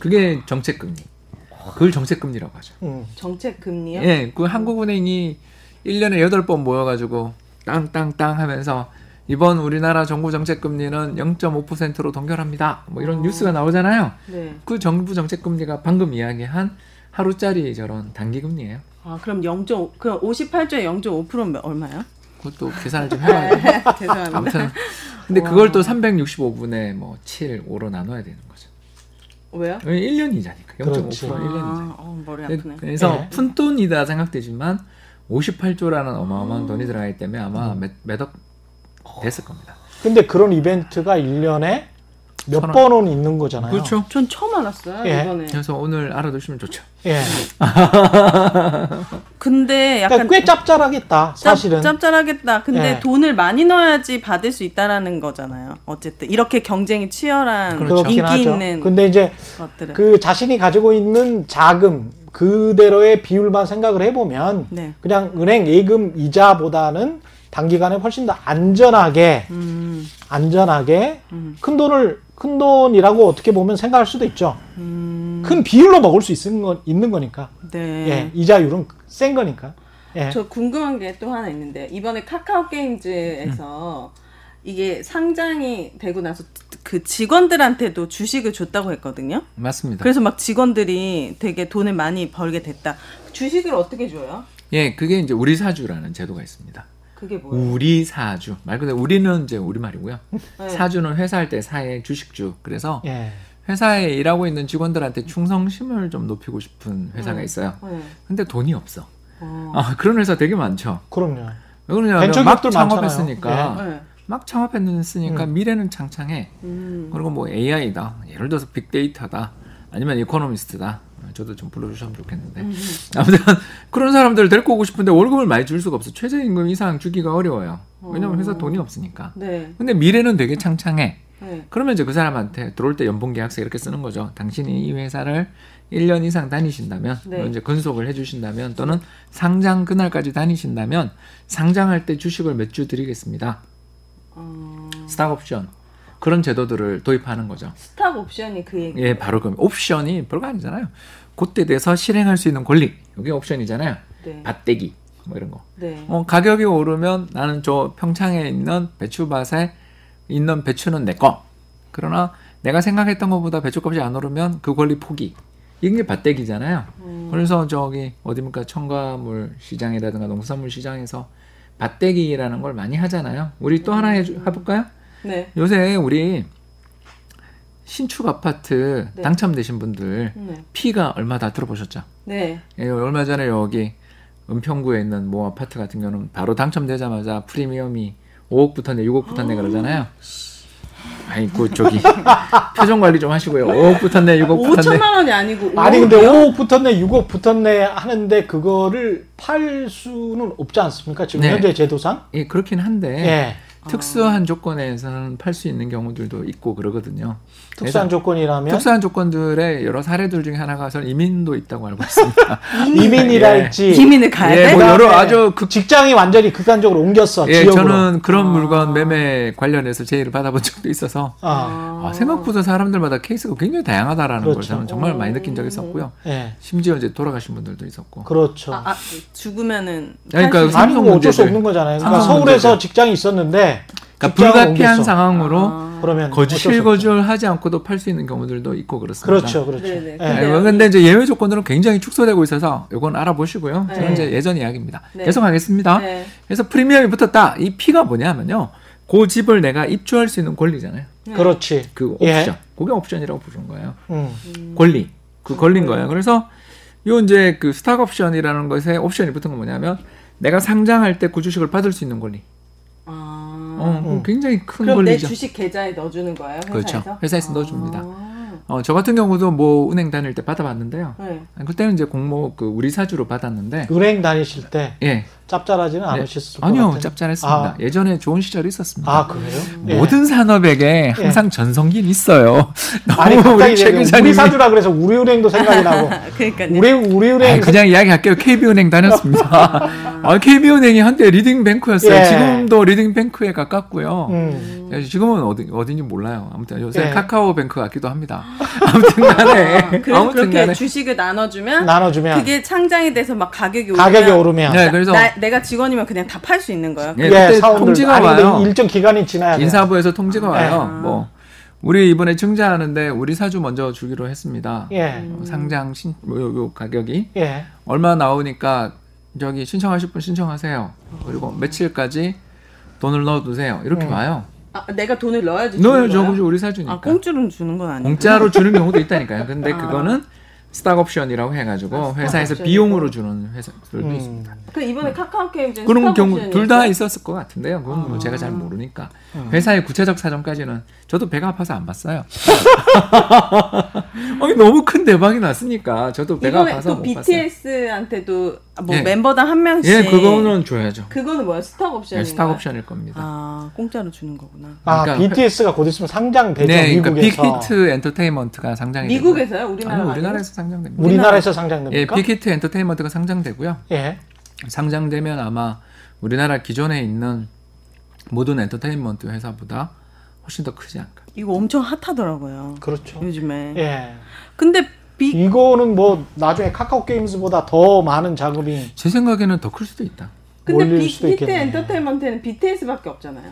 그게 정책금리. 그걸 정책금리라고 하죠. 음. 정책금리요? 예, 그 한국은행이 일 년에 여덟 번 모여가지고 땅땅땅 하면서 이번 우리나라 정부 정책금리는 영 점 오 퍼센트로 동결합니다. 뭐 이런 어. 뉴스가 나오잖아요. 네. 그 정부 정책금리가 방금 이야기한 하루짜리 저런 단기금리예요. 아, 그럼 영 점 오, 그럼 오십팔 조에 영 점 오 퍼센트면 얼마예요? 그것도 계산을 좀 해봐야 돼요. 죄송합니다. 아무튼 근데 와. 그걸 또 삼백육십오 분에 뭐 칠, 오로 나눠야 되는 거죠. 왜요? 일 년 이자니까. 영 점 오 퍼센트 일 년 이자. 어, 머리 아프네. 그래서 네. 푼돈이다 생각되지만 오십팔 조라는 어마어마한 음. 돈이 들어가기 때문에 아마 몇, 몇 억 됐을 겁니다. 근데 그런 이벤트가 일 년에 몇 번은 있는 거잖아요. 그렇죠. 전 처음 알았어요. 예. 이번에. 그래서 오늘 알아두시면 좋죠. 예. 근데 약간 그러니까 꽤 짭짤하겠다. 사실은. 짭, 짭짤하겠다. 근데 예. 돈을 많이 넣어야지 받을 수 있다라는 거잖아요. 어쨌든 이렇게 경쟁이 치열한 그렇죠. 인기 하죠. 있는. 근데 이제 것들은. 그 자신이 가지고 있는 자금 그대로의 비율만 생각을 해보면 네. 그냥 은행 예금 이자보다는 단기간에 훨씬 더 안전하게 음. 안전하게 음. 큰 돈을 큰 돈이라고 어떻게 보면 생각할 수도 있죠. 음. 큰 비율로 먹을 수 있는, 거, 있는 거니까. 네. 예, 이자율은 센 거니까. 예. 저 궁금한 게 또 하나 있는데 이번에 카카오 게임즈에서 음. 이게 상장이 되고 나서 그 직원들한테도 주식을 줬다고 했거든요. 맞습니다. 그래서 막 직원들이 되게 돈을 많이 벌게 됐다. 주식을 어떻게 줘요? 예, 그게 이제 우리 사주라는 제도가 있습니다. 그게 뭐예요? 우리 사주 말 그대로 우리는 이제 우리 말이고요. 네. 사주는 회사할 때 사의 주식주. 그래서 예. 회사에 일하고 있는 직원들한테 충성심을 좀 높이고 싶은 회사가 있어요. 네. 근데 돈이 없어. 어. 아, 그런 회사 되게 많죠. 그럼요. 왜 그러냐면 막 창업했으니까 네. 네. 막 창업했으니까 음. 미래는 창창해. 음. 그리고 뭐 에이아이다. 예를 들어서 빅데이터다. 아니면 이코노미스트다. 저도 좀 불러주셨으면 좋겠는데 음. 아무튼 그런 사람들을 데리고 오고 싶은데 월급을 많이 줄 수가 없어. 최저임금 이상 주기가 어려워요. 왜냐면 회사 돈이 없으니까. 네. 근데 미래는 되게 창창해. 네. 그러면 이제 그 사람한테 들어올 때 연봉 계약서 이렇게 쓰는 거죠. 당신이 이 회사를 일 년 이상 다니신다면, 네. 이제 근속을 해주신다면, 또는 상장 그날까지 다니신다면 상장할 때 주식을 몇 주 드리겠습니다. 음... 스탁옵션, 그런 제도들을 도입하는 거죠. 스탁옵션이 그 얘기예요? 예, 바로 그 옵션이 별거 아니잖아요. 그때 돼서 실행할 수 있는 권리, 이게 옵션이잖아요. 네. 밭대기 뭐 이런 거. 네. 어, 가격이 오르면 나는 저 평창에 있는 배추밭에 있는 배추는 내 거. 그러나 내가 생각했던 것보다 배추값이 안 오르면 그 권리 포기. 이게 밭대기잖아요. 음. 그래서 저기 어디입니까? 첨가물 시장이라든가 농산물 시장에서 밭대기라는 걸 많이 하잖아요. 우리 또 음. 하나 해주, 해볼까요? 네. 요새 우리 신축 아파트 네. 당첨되신 분들 네. 피가 얼마 다 들어보셨죠? 네. 예, 얼마 전에 여기 은평구에 있는 모 아파트 같은 경우는 바로 당첨되자마자 프리미엄이 오억부터 내, 육억부터 내 그러잖아요. 아이고 저기 표정 관리 좀 하시고요. 오억부터 내, 육억부터 내. 오천만 원이 아니고 오억이요? 아니 근데 오억부터 내, 육억부터 내 하는데 그거를 팔 수는 없지 않습니까? 지금 네. 현재 제도상? 예, 그렇긴 한데 예. 특수한 아. 조건에서는 팔 수 있는 경우들도 있고 그러거든요. 특수한 조건이라면? 특수한 조건들의 여러 사례들 중에 하나가 저는 이민도 있다고 알고 있습니다. 이민이랄지. 예. 이민을 가야 예, 돼? 뭐 여러 아주 그, 직장이 완전히 극단적으로 옮겼어. 예, 지역으로. 저는 그런 아. 물건 매매 관련해서 제의를 받아본 적도 있어서 아. 아, 생각보다 사람들마다 케이스가 굉장히 다양하다라는 그렇죠. 걸 저는 정말 많이 느낀 적이 있었고요. 예. 심지어 이제 돌아가신 분들도 있었고. 그렇죠. 아, 아, 죽으면은. 그러니까 아니 뭐 어쩔 수 없는 거잖아요. 그러니까 서울에서 문제들. 직장이 있었는데. 그러니까 불가피한 옮겼어. 상황으로 아, 거주 실거주를 하지 않고도 팔 수 있는 경우들도 있고 그렇습니다. 그렇죠, 그렇죠. 그런데 네. 이제 예외 조건들은 굉장히 축소되고 있어서 이건 알아보시고요. 네. 저는 이제 예전 이야기입니다. 네. 계속하겠습니다. 네. 그래서 프리미엄이 붙었다. 이 P가 뭐냐면요, 그 집을 내가 입주할 수 있는 권리잖아요. 네. 그렇지. 그 옵션, 예. 그게 옵션이라고 부르는 거예요. 음. 권리, 그 권리인 음. 거예요. 그래서 요 이제 그 스탁 옵션이라는 것에 옵션이 붙은 건 뭐냐면 내가 상장할 때 그 주식을 받을 수 있는 권리. 어, 음. 굉장히 큰 그럼 권리죠. 내 주식 계좌에 넣어주는 거예요? 회사에서? 그렇죠. 회사에서 아. 넣어줍니다. 어, 저 같은 경우도 뭐 은행 다닐 때 받아봤는데요. 네. 그때는 이제 공모 그 우리 사주로 받았는데. 은행 다니실 때? 예. 짭짤하지는 않으셨을 네. 아니요, 것 같아요. 짭짤했습니다. 아. 예전에 좋은 시절이 있었습니다. 아, 그래요? 모든 예. 산업에게 항상 예. 전성기는 있어요. 아니, 우리 최 기자님이 우리 사주라 그래서 우리 은행도 생각이 나고. 그러니까요. 우리, 우리 은행. 아니, 그냥 이야기할게요. 케이비 은행 다녔습니다. 아, 케이비 은행이 한때 리딩 뱅크였어요. 예. 지금도 리딩 뱅크에 가깝고요. 음. 지금은 어디, 어딘지 몰라요. 아무튼 요새 예. 카카오 뱅크 같기도 합니다. 아무튼간에. 아, 그래서 아무튼 그렇게 간에. 주식을 나눠주면, 나눠주면 그게 창장이 돼서 막 가격이 오르면. 가격이 오르면. 네, 그래서. 나, 내가 직원이면 그냥 다 팔 수 있는 거예요. 예, 그때 통지가 아니, 와요. 일정 기간이 지나야 돼요. 인사부에서 통지가 와요. 네. 뭐 우리 이번에 증자하는데 우리 사주 먼저 주기로 했습니다. 예. 음. 상장 신, 뭐, 요 가격이 예. 얼마 나오니까 저기 신청하실 분 신청하세요. 그리고 며칠까지 돈을 넣어두세요. 이렇게 음. 와요. 아, 내가 돈을 넣어야지 주는 거예요? 넣어야죠. 우리 사주니까. 아, 공짜로 주는 건 아니고. 공짜로 주는 경우도 있다니까요. 근데 아. 그거는 스탁옵션이라고 해가지고 아, 회사에서 옵션이고. 비용으로 주는 회사들도 음. 있습니다. 그 이번에 네. 카카오 게임즈 그런 경우 둘 다 있었을 것 같은데요. 그건 아. 뭐 제가 잘 모르니까 음. 회사의 구체적 사정까지는 저도 배가 아파서 안 봤어요. 아니 너무 큰 대박이 났으니까 저도 배가 아파서 못 봤어요. 이번에 또 비티에스한테도 뭐 예. 멤버당 한 명씩. 예, 그거는 줘야죠. 그거는 뭐야? 스탁옵션인가요? 예, 스탁옵션일 겁니다. 아, 공짜로 주는 거구나. 아, 그러니까 비티에스가 곧 있으면 상장되죠. 네, 그러니까 미국에서. 빅히트 엔터테인먼트가 상장이 되고. 미국에서요? 우리나라 아니, 우리나라에서 상장됩니다. 우리나라에서 상장됩니까? 예, 빅히트 엔터테인먼트가 상장되고요. 예. 상장되면 아마 우리나라 기존에 있는 모든 엔터테인먼트 회사보다 훨씬 더 크지 않을까. 이거 엄청 핫하더라고요. 그렇죠. 요즘에. 예. 근데 비... 이거는 뭐 나중에 카카오 게임즈보다 더 많은 자금이 제 생각에는 더 클 수도 있다. 근데 빅히트 엔터테인먼트는 비티에스밖에 없잖아요.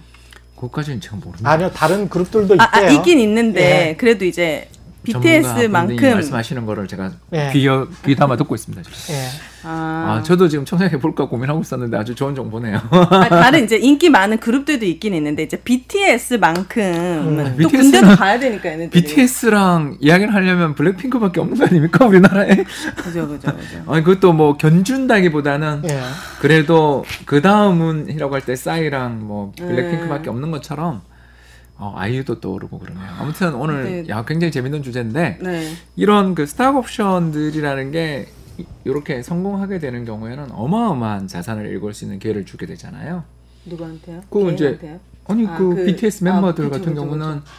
그것까지는 제가 모르는데. 아니요, 다른 그룹들도 있대요. 아, 아, 있긴 있는데 예. 그래도 이제 비티에스만큼 말씀하시는 거를 제가 예. 귀여, 귀담아 듣고 있습니다. 예. 아... 아, 저도 지금 청약해 볼까 고민하고 있었는데 아주 좋은 정보네요. 아, 다른 이제 인기 많은 그룹들도 있긴 있는데 이제 비티에스만큼은 음, 또 군대도 가야 되니까 얘네들이. 비티에스랑 이야기를 하려면 블랙핑크밖에 없는 거 아닙니까 우리나라에? 그죠, 그죠, 그죠. 아니 그것도 뭐 견준다기보다는 예. 그래도 그 다음은이라고 할 때 싸이랑 뭐 블랙핑크밖에 음. 없는 것처럼. 어, 아이유도 떠오르고 그러네요. 아무튼 오늘 네. 야, 굉장히 재밌는 주제인데 네. 이런 그 스탁 옵션들이라는 게 이렇게 성공하게 되는 경우에는 어마어마한 자산을 일궈 수 있는 기회를 주게 되잖아요. 누구한테요? 그 이제 아니 아, 그, 그 비티에스 멤버들 아, 그쵸, 같은 그쵸, 경우는 그쵸.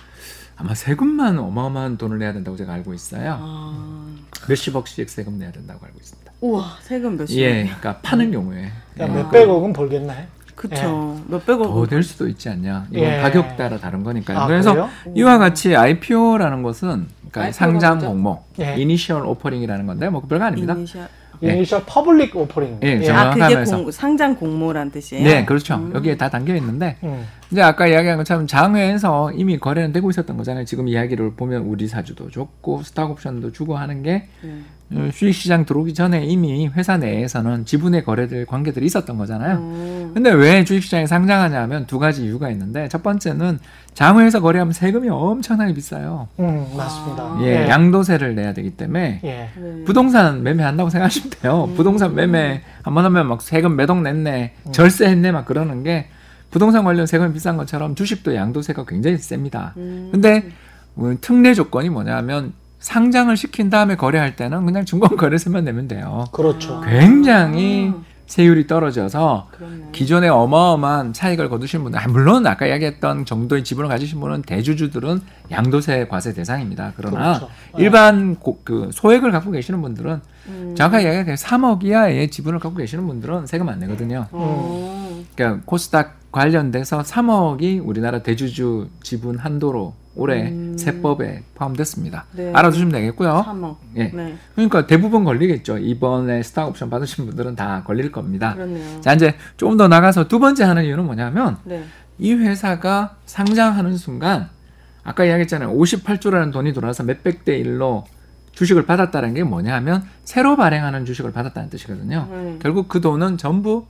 아마 세금만 어마어마한 돈을 내야 된다고 제가 알고 있어요. 아... 몇십억씩 세금 내야 된다고 알고 있습니다. 우와, 세금 몇십억? 예, 그러니까 파는 경우에. 그러니까 예. 몇백억은 벌겠나요? 그렇죠. 예. 몇백억 더 될 수도 있지 않냐. 이건 예. 가격 따라 다른 거니까요. 아, 그래서 그래요? 이와 같이 아이피오라는 것은 그러니까 상장 먼저? 공모, 예. 이니셜 오퍼링이라는 건데 뭐 별거 아닙니다. 이니셜... 예. 이니셜 퍼블릭 오퍼링. 예, 예. 아, 그게 공, 상장 공모란 뜻이에요? 네, 그렇죠. 음. 여기에 다 담겨 있는데 음. 이제 아까 이야기한 것처럼 장외에서 이미 거래는 되고 있었던 거잖아요. 지금 이야기를 보면 우리 사주도 줬고 스톡옵션도 주고 하는 게 음. 수익시장 들어오기 전에 이미 회사 내에서는 지분의 거래들, 관계들이 있었던 거잖아요. 음. 근데 왜 주식시장에 상장하냐 하면 두 가지 이유가 있는데, 첫 번째는 장외에서 거래하면 세금이 엄청나게 비싸요. 음, 맞습니다. 예, 네. 양도세를 내야 되기 때문에 예. 부동산 매매한다고 생각하시면 돼요. 음. 부동산 매매 한번 하면 막 세금 매덕 냈네, 음. 절세했네 막 그러는 게 부동산 관련 세금이 비싼 것처럼 주식도 양도세가 굉장히 셉니다. 음. 근데 특례 조건이 뭐냐면 상장을 시킨 다음에 거래할 때는 그냥 중간거래세만 내면 돼요. 그렇죠. 굉장히 아. 세율이 떨어져서 그러네. 기존에 어마어마한 차익을 거두신 분들, 아, 물론 아까 이야기했던 정도의 지분을 가지신 분은 대주주들은 양도세 과세 대상입니다. 그러나 그렇죠. 일반 고, 그 소액을 갖고 계시는 분들은 음. 제가 아까 이야기했던 삼억 이하의 지분을 갖고 계시는 분들은 세금 안 내거든요. 음. 그러니까 코스닥 관련돼서 삼억이 우리나라 대주주 지분 한도로 올해 음. 세법에 포함됐습니다. 네. 알아두시면 되겠고요. 삼억. 예. 네. 그러니까 대부분 걸리겠죠. 이번에 스톡옵션 받으신 분들은 다 걸릴 겁니다. 그렇네요. 자, 이제 조금 더 나가서 두 번째 하는 이유는 뭐냐면 네. 이 회사가 상장하는 순간 아까 이야기했잖아요. 오십팔조라는 돈이 돌아서 몇백 대 일로 주식을 받았다는 게 뭐냐면 새로 발행하는 주식을 받았다는 뜻이거든요. 네. 결국 그 돈은 전부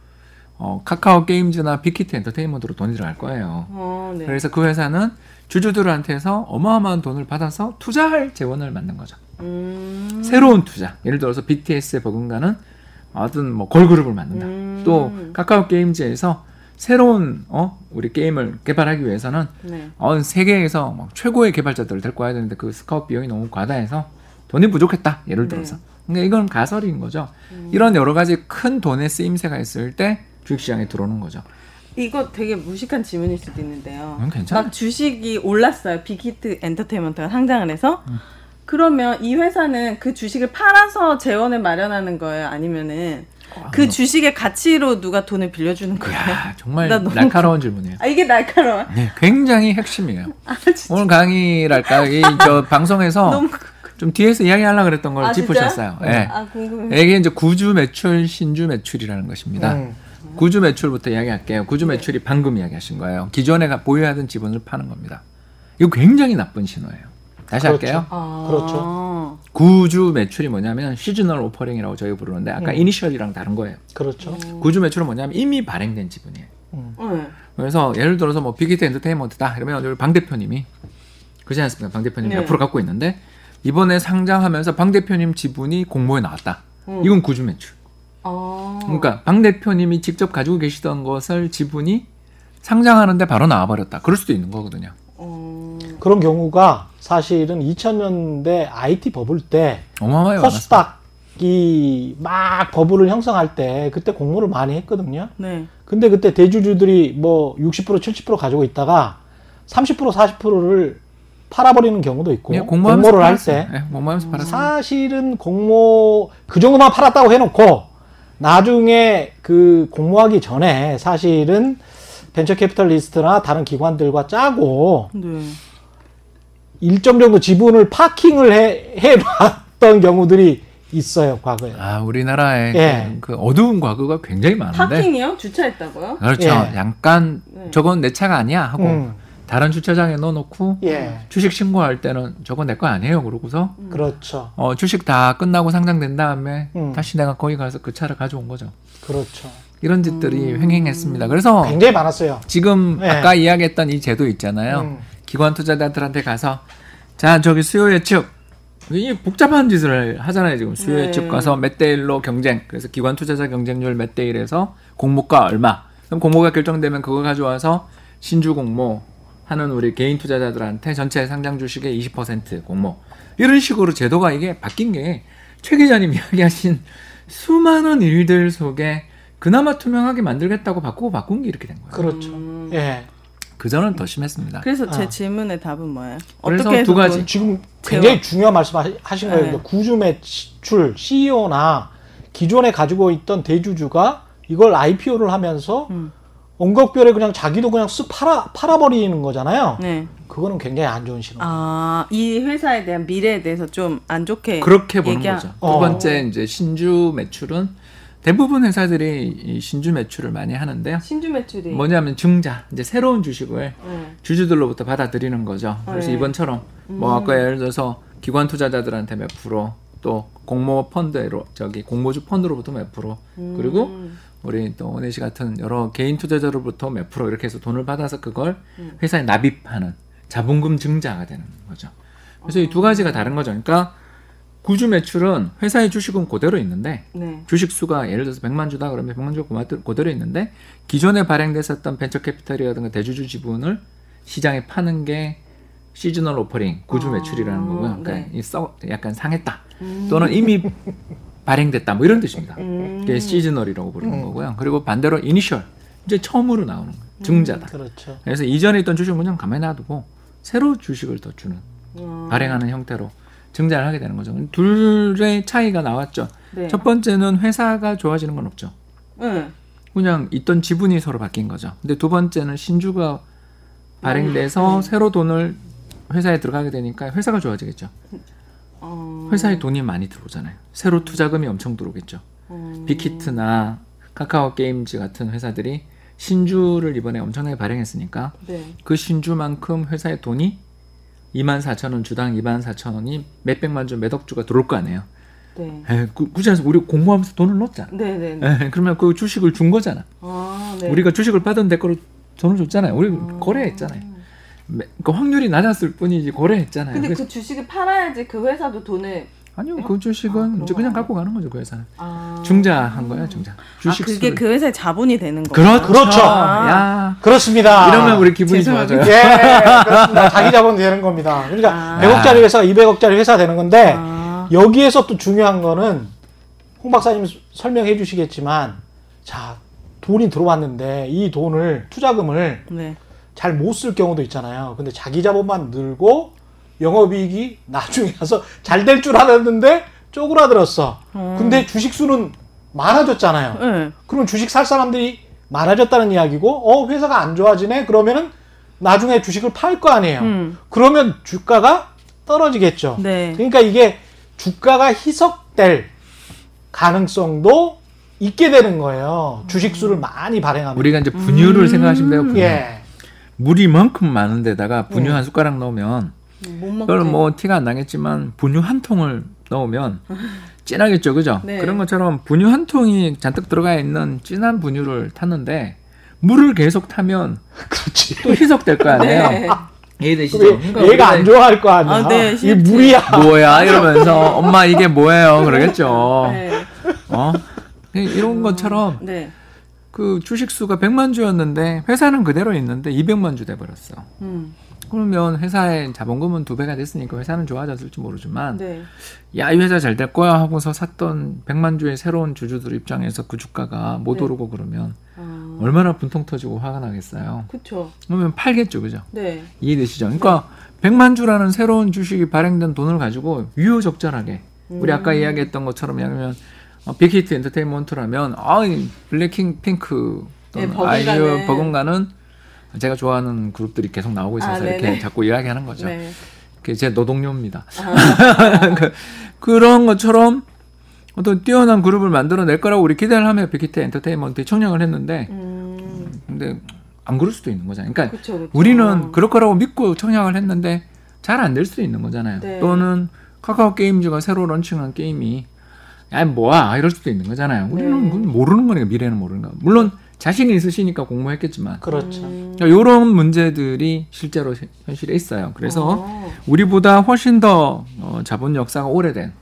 어, 카카오 게임즈나 빅히트 엔터테인먼트로 돈이 들어갈 거예요. 어, 네. 그래서 그 회사는 주주들한테서 어마어마한 돈을 받아서 투자할 재원을 만든 거죠. 음. 새로운 투자. 예를 들어서 비티에스에 버금가는 어떤 뭐 걸그룹을 만든다. 음. 또 카카오 게임즈에서 새로운 어 우리 게임을 개발하기 위해서는 네. 어, 세계에서 막 최고의 개발자들을 데리고 와야 되는데 그 스카웃 비용이 너무 과다해서 돈이 부족했다. 예를 들어서. 네. 그러니까 이건 가설인 거죠. 음. 이런 여러 가지 큰 돈의 쓰임새가 있을 때 주식시장에 들어오는 거죠. 이거 되게 무식한 질문일 수도 있는데요. 음, 괜찮아. 막 주식이 올랐어요. 빅히트 엔터테인먼트가 상장을 해서. 음. 그러면 이 회사는 그 주식을 팔아서 재원을 마련하는 거예요? 아니면은 아, 그 너... 주식의 가치로 누가 돈을 빌려주는 거예요? 야, 정말 날카로운 질문이에요. 아, 이게 날카로워요? 네, 굉장히 핵심이에요. 아, 진짜? 오늘 강의랄까 이 저 방송에서 너무... 좀 뒤에서 이야기하려고 그랬던 걸 아, 짚으셨어요. 예. 네. 아, 궁금해요. 이게 이제 구주 매출, 신주 매출이라는 것입니다. 음. 구주 매출부터 이야기할게요. 구주 매출이 네. 방금 이야기하신 거예요. 기존에 보유하던 지분을 파는 겁니다. 이거 굉장히 나쁜 신호예요. 다시 그렇죠. 할게요. 아~ 그렇죠. 구주 매출이 뭐냐면 시즈널 오퍼링이라고 저희가 부르는데 아까 음. 이니셜이랑 다른 거예요. 그렇죠. 구주 매출은 뭐냐면 이미 발행된 지분이에요. 음. 그래서 예를 들어서 뭐 빅히트 엔터테인먼트다 이러면 우리 방 대표님이 그렇지 않습니까? 방 대표님이 네. 몇 프로 갖고 있는데 이번에 상장하면서 방 대표님 지분이 공모에 나왔다. 음. 이건 구주 매출. 어... 그러니까 방 대표님이 직접 가지고 계시던 것을 지분이 상장하는데 바로 나와버렸다. 그럴 수도 있는 거거든요. 어... 그런 경우가 사실은 이천 년대 아이티 버블 때 코스닥이 막 버블을 형성할 때 그때 공모를 많이 했거든요. 네. 근데 그때 대주주들이 뭐 육십 퍼센트 칠십 퍼센트 가지고 있다가 삼십 퍼센트 사십 퍼센트를 팔아버리는 경우도 있고 예, 공모를 할 때 예, 음. 사실은 공모 그 정도만 팔았다고 해놓고 나중에 그 공모하기 전에 사실은 벤처 캐피탈리스트나 다른 기관들과 짜고 네. 일정 정도 지분을 파킹을 해, 해봤던 경우들이 있어요, 과거에. 아, 우리나라의 예. 그, 그 어두운 과거가 굉장히 많은데. 파킹이요? 주차했다고요? 그렇죠. 예. 약간 저건 내 차가 아니야 하고 음. 다른 주차장에 넣어놓고 예. 주식 신고할 때는 저건 내 거 아니에요 그러고서 음. 그렇죠. 어, 주식 다 끝나고 상장된 다음에 음. 다시 내가 거기 가서 그 차를 가져온 거죠. 그렇죠. 이런 짓들이 음. 횡행했습니다. 그래서 굉장히 많았어요. 지금 예. 아까 이야기했던 이 제도 있잖아요. 음. 기관 투자자들한테 가서 자 저기 수요 예측 이 복잡한 짓을 하잖아요. 지금 수요 예. 예측 가서 몇 대 일로 경쟁 그래서 기관 투자자 경쟁률 몇 대 일에서 공모가 얼마 그럼 공모가 결정되면 그거 가져와서 신주 공모 하는 우리 개인 투자자들한테 전체 상장 주식의 이십 퍼센트 공모 이런 식으로 제도가 이게 바뀐 게 최 기자님 이야기하신 수많은 일들 속에 그나마 투명하게 만들겠다고 바꾸고 바꾼 게 이렇게 된 거예요. 그렇죠. 음... 예. 그전은 더 심했습니다. 그래서 제 아. 질문의 답은 뭐예요? 그래서 어떻게 해서 두 가지. 지금 굉장히 제어. 중요한 말씀하신 거예요. 네. 구주 매출 씨이오나 기존에 가지고 있던 대주주가 이걸 아이피오를 하면서 음. 원격별에 그냥 자기도 그냥 쓱 팔아, 팔아버리는 거잖아요. 네. 그거는 굉장히 안 좋은 신호. 아, 이 회사에 대한 미래에 대해서 좀 안 좋게 그렇게 보는 얘기하... 거죠. 어. 두 번째 이제 신주 매출은 대부분 회사들이 이 신주 매출을 많이 하는데요. 신주 매출이 뭐냐면 증자, 이제 새로운 주식을 네. 주주들로부터 받아들이는 거죠. 그래서 네. 이번처럼 뭐 아까 예를 들어서 기관 투자자들한테 몇 프로, 또 공모 펀드로 저기 공모주 펀드로부터 몇 프로, 음. 그리고 우리 또 은혜 씨 같은 여러 개인 투자자로부터 몇 프로 이렇게 해서 돈을 받아서 그걸 회사에 납입하는 자본금 증자가 되는 거죠. 그래서 이 두 가지가 다른 거죠. 그러니까 구주 매출은 회사의 주식은 그대로 있는데 네. 주식 수가 예를 들어서 백만 주다 그러면 백만 주가 그대로 있는데 기존에 발행됐었던 벤처 캐피탈이라든가 대주주 지분을 시장에 파는 게 시즈널 오퍼링, 구주 아, 매출이라는 거고요. 그러니까 네. 이 써, 약간 상했다 음. 또는 이미 발행됐다 뭐 이런 뜻입니다. 음. 그게 시즈널이라고 부르는 음. 거고요. 그리고 반대로 이니셜, 이제 처음으로 나오는 거예요. 증자다. 음, 그렇죠. 그래서 이전에 있던 주식은 그냥 가만히 놔두고 새로 주식을 더 주는 음. 발행하는 형태로 증자를 하게 되는 거죠. 둘의 차이가 나왔죠. 네. 첫 번째는 회사가 좋아지는 건 없죠. 네. 그냥 있던 지분이 서로 바뀐 거죠. 근데 두 번째는 신주가 발행돼서 네. 새로 돈을 회사에 들어가게 되니까 회사가 좋아지겠죠. 어... 회사에 돈이 많이 들어오잖아요. 새로 투자금이 엄청 들어오겠죠. 어... 빅히트나 카카오 게임즈 같은 회사들이 신주를 이번에 엄청나게 발행했으니까 네. 그 신주만큼 회사의 돈이 이만 사천 원 주당 이만 사천 원이 몇백만 주 몇억 주가 들어올 거 아니에요. 네. 에이, 굳이 우리 공모하면서 돈을 넣었잖아. 네, 네, 네. 에이, 그러면 그 주식을 준 거잖아. 아, 네. 우리가 주식을 받은 대가로 돈을 줬잖아요. 우리 아... 거래했잖아요. 그 확률이 낮았을 뿐이지 거래했잖아요. 근데 그 주식을 팔아야지 그 회사도 돈을 아니요. 그 주식은 아, 이제 그냥 갖고 가는 거죠. 그 회사는 아... 증자한 거야. 증자 주식 아 그게 수를. 그 회사의 자본이 되는 거예요. 그렇, 그렇죠. 아, 야. 그렇습니다. 이러면 우리 기분이 죄송합니다. 좋아져요. 예, 그렇습니다. 자기 자본 되는 겁니다. 그러니까 아. 백억짜리 회사, 이백억짜리 회사 되는 건데 아. 여기에서 또 중요한 거는 홍 박사님 설명해 주시겠지만 자 돈이 들어왔는데 이 돈을 투자금을 네. 잘 못 쓸 경우도 있잖아요. 근데 자기 자본만 늘고 영업이익이 나중에 가서 잘 될 줄 알았는데 쪼그라들었어. 음. 근데 주식 수는 많아졌잖아요. 음. 그럼 주식 살 사람들이 많아졌다는 이야기고 어 회사가 안 좋아지네? 그러면은 나중에 주식을 팔 거 아니에요. 음. 그러면 주가가 떨어지겠죠. 네. 그러니까 이게 주가가 희석될 가능성도 있게 되는 거예요. 음. 주식 수를 많이 발행하면. 우리가 이제 분유를 음. 생각하시면 돼요. 분유. 예. 물이만큼 많은 데다가 분유 음. 한 숟가락 넣으면 그걸 뭐 티가 안 나겠지만 분유 한 통을 넣으면 진하겠죠, 그죠? 네. 그런 것처럼 분유 한 통이 잔뜩 들어가 있는 진한 분유를 탔는데 물을 계속 타면 그렇지. 또 희석될 거 아니에요. 네. 이해되시죠? 그러니까 얘가 안 좋아할 거 아니야. 아, 네, 이게 물이야. 뭐야 이러면서 엄마 이게 뭐예요? 그러겠죠. 네. 어? 이런 것처럼 네. 그 주식 수가 백만 주였는데 회사는 그대로 있는데 이백만 주 돼버렸어. 음. 그러면 회사의 자본금은 두 배가 됐으니까 회사는 좋아졌을지 모르지만 네. 야, 이 회사 잘 될 거야 하고서 샀던 백만 주의 새로운 주주들 입장에서 그 주가가 못 네. 오르고 그러면 아. 얼마나 분통 터지고 화가 나겠어요. 그쵸. 그러면 팔겠죠. 그죠? 네. 이해되시죠? 그러니까 네. 백만 주라는 새로운 주식이 발행된 돈을 가지고 유효적절하게 음. 우리 아까 이야기했던 것처럼 예를 들면 어, 빅히트 엔터테인먼트라면 아이 블랙핑크 또는 네, 아이유 버금가는 제가 좋아하는 그룹들이 계속 나오고 있어서 아, 이렇게 자꾸 이야기하는 거죠. 네. 그게 제 노동요입니다. 아. 그, 그런 것처럼 어떤 뛰어난 그룹을 만들어낼 거라고 우리 기대를 하며 빅히트 엔터테인먼트에 청량을 했는데 음. 근데 안 그럴 수도 있는 거잖아요. 그러니까 그쵸, 그쵸. 우리는 그럴 거라고 믿고 청량을 했는데 잘 안 될 수도 있는 거잖아요. 네. 또는 카카오 게임즈가 새로 런칭한 게임이 아니 뭐야 이럴 수도 있는 거잖아요. 우리는 네. 모르는 거니까 미래는 모르는 거. 물론 자신이 있으시니까 공모했겠지만 그렇죠. 그러니까 이런 문제들이 실제로 현실에 있어요. 그래서 오. 우리보다 훨씬 더 어, 자본 역사가 오래된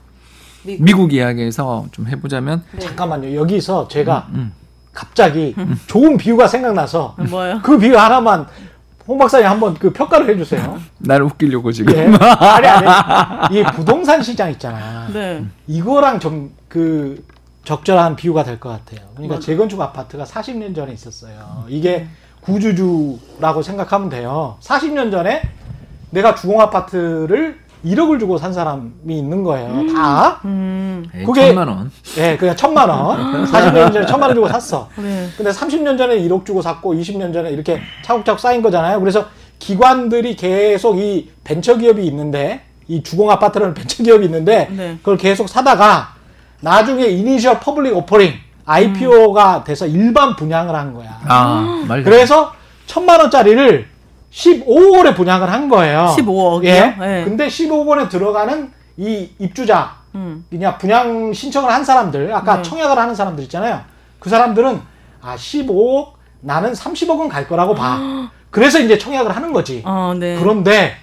미국, 미국 이야기에서 좀 해보자면 네. 잠깐만요. 여기서 제가 음, 음. 갑자기 음. 좋은 비유가 생각나서 음. 그 비유 하나만 홍 박사님 한번 그 평가를 해주세요. 나를 웃기려고 지금. 예. 아니 아니. 이 부동산 시장 있잖아. 네. 이거랑 좀 그 적절한 비유가 될 것 같아요. 그러니까 재건축 아파트가 사십 년 전에 있었어요. 이게 구주주라고 생각하면 돼요. 사십 년 전에 내가 주공아파트를 일억을 주고 산 사람이 있는 거예요. 음. 다. 음. 그게 천만 원. 예, 그냥 천만 원. 사십 년 전에 천만 원 주고 샀어. 네. 근데 삼십 년 전에 일억 주고 샀고, 이십 년 전에 이렇게 차곡차곡 쌓인 거잖아요. 그래서 기관들이 계속 이 벤처기업이 있는데, 이 주공아파트라는 벤처기업이 있는데, 네. 그걸 계속 사다가 나중에 이니셜 퍼블릭 오퍼링, 아이피오가 음. 돼서 일반 분양을 한 거야. 아, 음. 그래서 천만 원짜리를 십오억 원에 분양을 한 거예요. 십오억이요? 예. 네. 근데 십오억 원에 들어가는 이 입주자, 음. 그냥 분양 신청을 한 사람들, 아까 네. 청약을 하는 사람들 있잖아요. 그 사람들은 아 십오억, 나는 삼십억은 갈 거라고 봐. 아. 그래서 이제 청약을 하는 거지. 아, 네. 그런데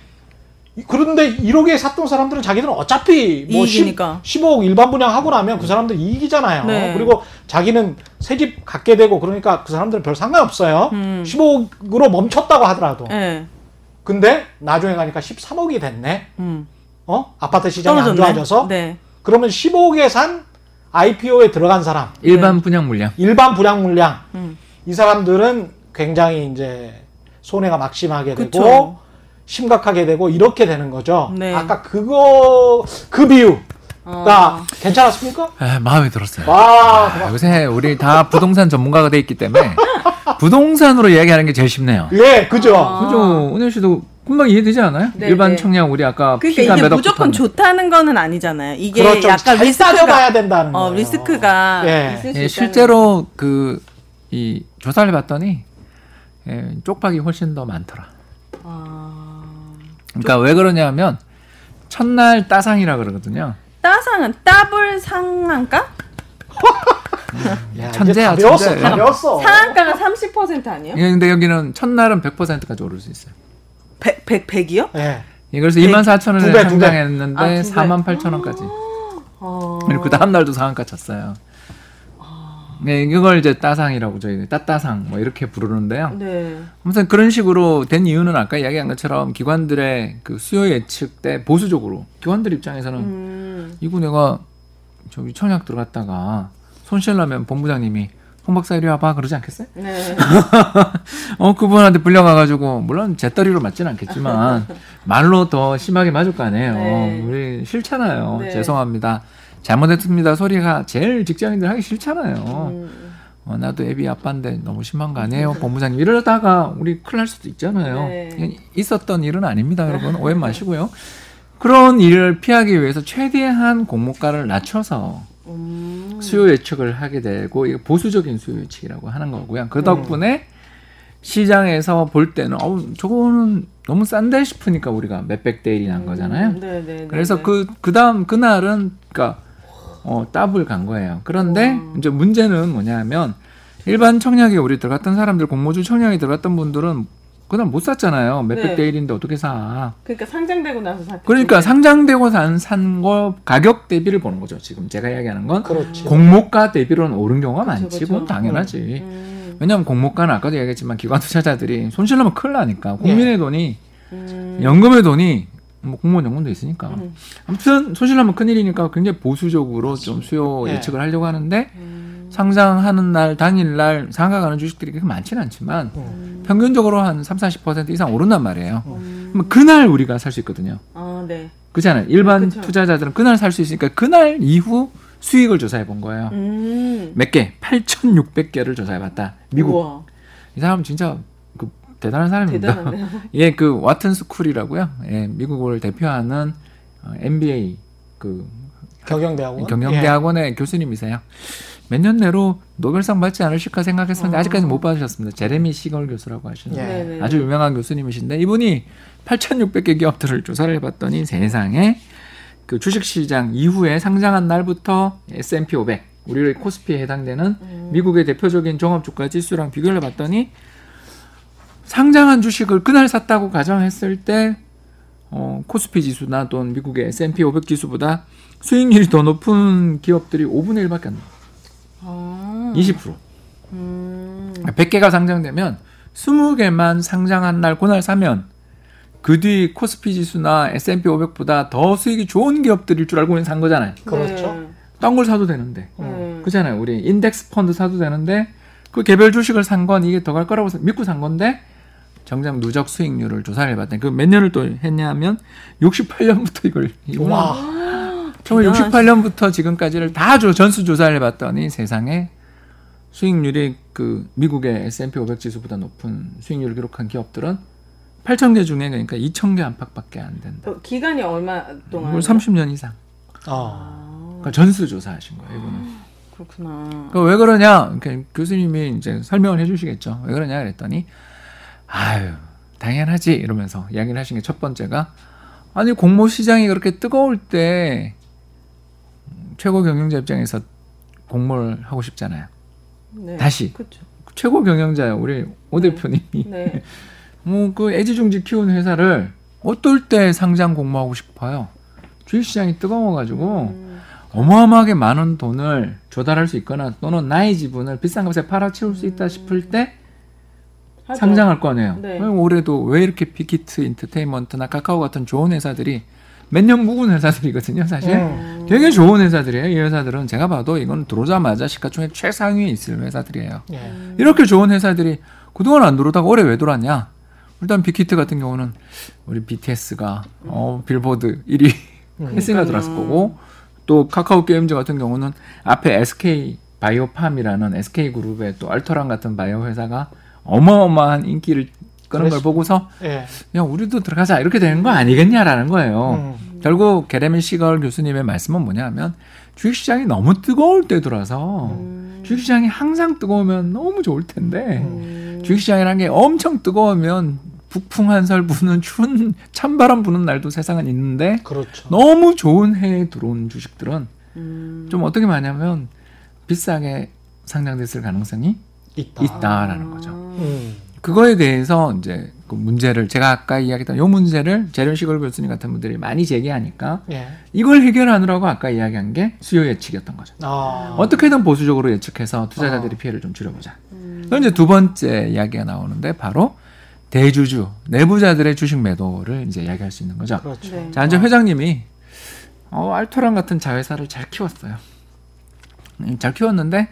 그런데 일억에 샀던 사람들은 자기들은 어차피 뭐 십, 십오억 일반 분양하고 나면 그 사람들 이익이잖아요. 네. 그리고 자기는 새 집 갖게 되고 그러니까 그 사람들은 별 상관없어요. 음. 십오억으로 멈췄다고 하더라도. 네. 근데 나중에 가니까 십삼억이 됐네. 음. 어? 아파트 시장이 떨어졌네. 안 좋아져서. 네. 그러면 십오억에 산 아이피오에 들어간 사람. 일반 분양 물량. 일반 분양 물량. 음. 이 사람들은 굉장히 이제 손해가 막심하게 되고. 그쵸. 심각하게 되고 이렇게 되는 거죠. 네. 아까 그거 그 비유가 어... 괜찮았습니까? 에, 마음에 들었어요. 와, 아, 요새 우리 다 부동산 전문가가 돼 있기 때문에 부동산으로 이야기하는 게 제일 쉽네요. 예, 그죠. 아... 그죠. 은현 씨도 금방 이해되지 않아요? 네, 일반 네. 청약 우리 아까 그러니까 피가 이게 무조건 좋다는 거는 아니잖아요. 이게 그렇죠. 약간 잘 따져봐야 된다는 어, 거예요. 리스크가 예. 있을 수 예, 실제로 그 이 조사를 봤더니 예, 쪽박이 훨씬 더 많더라. 아. 그러니까 왜 그러냐면 첫날 따상이라 그러거든요. 따상은 더블 상한가? 야, 천재야, 천재. 가벼웠어. 상한가가 삼십 퍼센트 아니에요? 예, 근데 여기는 첫날은 백 퍼센트까지 오를 수 있어요. 백, 백, 백이요? 예. 예, 그래서 이만 사천 원에 상장했는데 아, 사만 팔천 원까지. 어... 그리고 그 다음날도 상한가 쳤어요. 네, 이걸 이제 따상이라고 저희 따따상 뭐 이렇게 부르는데요. 네. 아무튼 그런 식으로 된 이유는 아까 이야기한 것처럼 기관들의 그 수요 예측 때 보수적으로 기관들 입장에서는 음. 이거 내가 저기 청약 들어갔다가 손실 나면 본부장님이 홍 박사 이리 와봐 그러지 않겠어요? 네. 어 그분한테 불려가가지고 물론 제 떨이로 맞지는 않겠지만 말로 더 심하게 맞을 거 아니에요. 네. 우리 싫잖아요. 네. 죄송합니다. 잘못했습니다. 소리가 제일 직장인들 하기 싫잖아요. 음. 어, 나도 애비 아빠인데 너무 심한 거 아니에요? 법무사님 이러다가 우리 큰일 날 수도 있잖아요. 네. 있었던 일은 아닙니다. 여러분 오해 마시고요. 그런 일을 피하기 위해서 최대한 공모가를 낮춰서 음. 수요 예측을 하게 되고 이게 보수적인 수요 예측이라고 하는 거고요. 그 덕분에 음. 시장에서 볼 때는 어, 저거는 너무 싼데 싶으니까 우리가 몇백 대 일이 난 거잖아요. 음. 네, 네, 그래서 네, 네. 그, 그 다음 그날은 그러니까 어, 더블 간 거예요. 그런데 음. 이제 문제는 뭐냐면 일반 청약에 우리 들어갔던 사람들, 공모주 청약에 들어갔던 분들은 그날 못 샀잖아요. 몇백 네. 대 일인데 어떻게 사? 그러니까 상장되고 나서 샀. 그러니까 상장되고 산 산 거 가격 대비를 보는 거죠. 지금 제가 이야기하는 건 그렇지. 공모가 대비로는 오른 경우가 그렇죠, 많지. 그건 그렇죠. 당연하지. 음. 왜냐하면 공모가는 아까도 얘기했지만 기관 투자자들이 손실 나면 큰일 나니까 국민의 예. 돈이 음. 연금의 돈이. 뭐 공무원 연금도 있으니까 음. 아무튼 손실나면 큰일이니까 굉장히 보수적으로 좀 수요 네. 예측을 하려고 하는데 음. 상장하는 날 당일날 상가가는 주식들이 그렇게 많지는 않지만 음. 평균적으로 한 삼, 사십 퍼센트 이상 오른단 말이에요. 음. 그날 우리가 살 수 있거든요. 아, 네. 그렇잖아요. 일반 그쵸. 투자자들은 그날 살 수 있으니까 그날 이후 수익을 조사해 본 거예요. 음. 몇 개? 팔천육백 개를 조사해 봤다. 미국. 우와. 이 사람 진짜 대단한 사람입니다. 예, 그 와튼 스쿨이라고요. 예, 미국을 대표하는 엠비에이 그 경영대학원 경영대학원의 예. 교수님이세요. 몇 년 내로 노벨상 받지 않으실까 생각했었는데 어. 아직까지 못 받으셨습니다. 제레미 시걸 교수라고 하시는 예. 아주 유명한 교수님이신데 이분이 팔천육백 개 기업들을 조사를 해봤더니 세상에 그 주식시장 이후에 상장한 날부터 에스 앤 피 오백 우리의 코스피에 해당되는 음. 미국의 대표적인 종합주가 지수랑 비교를 해봤더니 상장한 주식을 그날 샀다고 가정했을 때 어, 코스피 지수나 또는 미국의 에스 앤 피 오백 지수보다 수익률이 더 높은 기업들이 오분의 일밖에 안 나요. 아. 이십 퍼센트. 음. 백 개가 상장되면 이십 개만 상장한 날 그날 사면 그 뒤 코스피 지수나 에스 앤 피 오백보다 더 수익이 좋은 기업들일 줄 알고 산 거잖아요. 그렇죠. 딴 걸 사도 되는데. 음. 그렇잖아요. 우리 인덱스 펀드 사도 되는데 그 개별 주식을 산 건 이게 더 갈 거라고 믿고 산 건데 정작 누적 수익률을 조사를 해봤더니 그 몇 년을 또 했냐면 육십팔 년부터 이걸 와 천구백육십팔 년부터 지금까지를 다 전수 조사를 해봤더니 세상에 수익률이 그 미국의 에스 앤 피 오백 지수보다 높은 수익률을 기록한 기업들은 팔천 개 중에 그러니까 이천 개 안팎밖에 안 된다. 어, 기간이 얼마 동안? 삼십 년 이상. 아. 그러니까 전수 조사하신 거예요, 이거는. 아, 그렇구나. 그러니까 왜 그러냐? 그러니까 교수님이 이제 설명을 해주시겠죠. 왜 그러냐? 그랬더니 아유 당연하지 이러면서 이야기를 하신 게 첫 번째가 아니 공모 시장이 그렇게 뜨거울 때 최고 경영자 입장에서 공모를 하고 싶잖아요. 네, 다시 그쵸. 최고 경영자야 우리 오 네. 대표님이 네. 뭐 그 애지중지 키운 회사를 어떨 때 상장 공모하고 싶어요. 주식시장이 뜨거워가지고 음. 어마어마하게 많은 돈을 조달할 수 있거나 또는 나의 지분을 비싼 값에 팔아치울 수 있다 싶을 때 음. 상장할 거네요. 네. 올해도 왜 이렇게 빅히트 엔터테인먼트나 카카오 같은 좋은 회사들이 몇 년 묵은 회사들이거든요. 사실 오. 되게 좋은 회사들이에요. 이 회사들은 제가 봐도 이건 들어오자마자 시가총액 최상위에 있을 회사들이에요. 예. 이렇게 좋은 회사들이 그동안 안 들어오다가 올해 왜 들어왔냐. 일단 빅히트 같은 경우는 우리 비티에스가 음. 어, 빌보드 일 위 했으니까 들어왔을 거고 또 카카오 게임즈 같은 경우는 앞에 에스케이 바이오팜이라는 에스케이 그룹의 또 알토란 같은 바이오 회사가 어마어마한 인기를 그런 걸 보고서 예. 야 우리도 들어가자 이렇게 되는 거 아니겠냐라는 거예요. 음. 결국 제레미 시걸 교수님의 말씀은 뭐냐면 주식시장이 너무 뜨거울 때 들어서 음. 주식시장이 항상 뜨거우면 너무 좋을 텐데 음. 주식시장이라는 게 엄청 뜨거우면 북풍 한설 부는 추운 찬바람 부는 날도 세상은 있는데 그렇죠. 너무 좋은 해에 들어온 주식들은 음. 좀 어떻게 말하냐면 비싸게 상장됐을 가능성이 있다. 있다라는 거죠. 음. 그거에 대해서 이제 그 문제를 제가 아까 이야기했던 이 문제를 제레미 시걸 교수님 같은 분들이 많이 제기하니까 예. 이걸 해결하느라고 아까 이야기한 게 수요 예측이었던 거죠. 아. 어떻게든 보수적으로 예측해서 투자자들이 아. 피해를 좀 줄여보자. 음. 그럼 이제 두 번째 이야기가 나오는데 바로 대주주, 내부자들의 주식 매도를 이제 이야기할 수 있는 거죠. 그렇죠. 네. 자, 이제 회장님이 어, 알토란 같은 자회사를 잘 키웠어요. 잘 키웠는데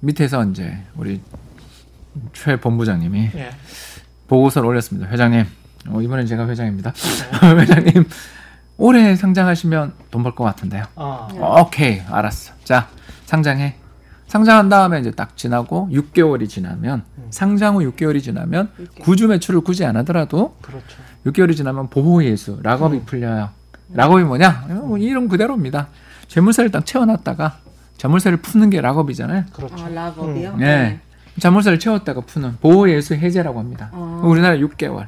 밑에서 이제 우리 최 본부장님이 예. 보고서를 올렸습니다. 회장님, 어, 이번엔 제가 회장입니다. 네. 회장님, 올해 상장하시면 돈 벌 것 같은데요. 아. 어, 오케이, 알았어. 자, 상장해. 상장한 다음에 이제 딱 지나고 육 개월이 지나면 음. 상장 후 육 개월이 지나면 육 개월. 구주 매출을 굳이 안 하더라도 그렇죠. 육 개월이 지나면 보호예수, 락업이 음. 풀려요. 락업이 뭐냐? 음. 이런 그대로입니다. 재물세를 딱 채워놨다가 재물세를 푸는 게 락업이잖아요. 그렇죠. 아, 락업이요? 음. 네. 자물쇠를 채웠다가 푸는 보호예수 해제라고 합니다. 어. 우리나라 육 개월.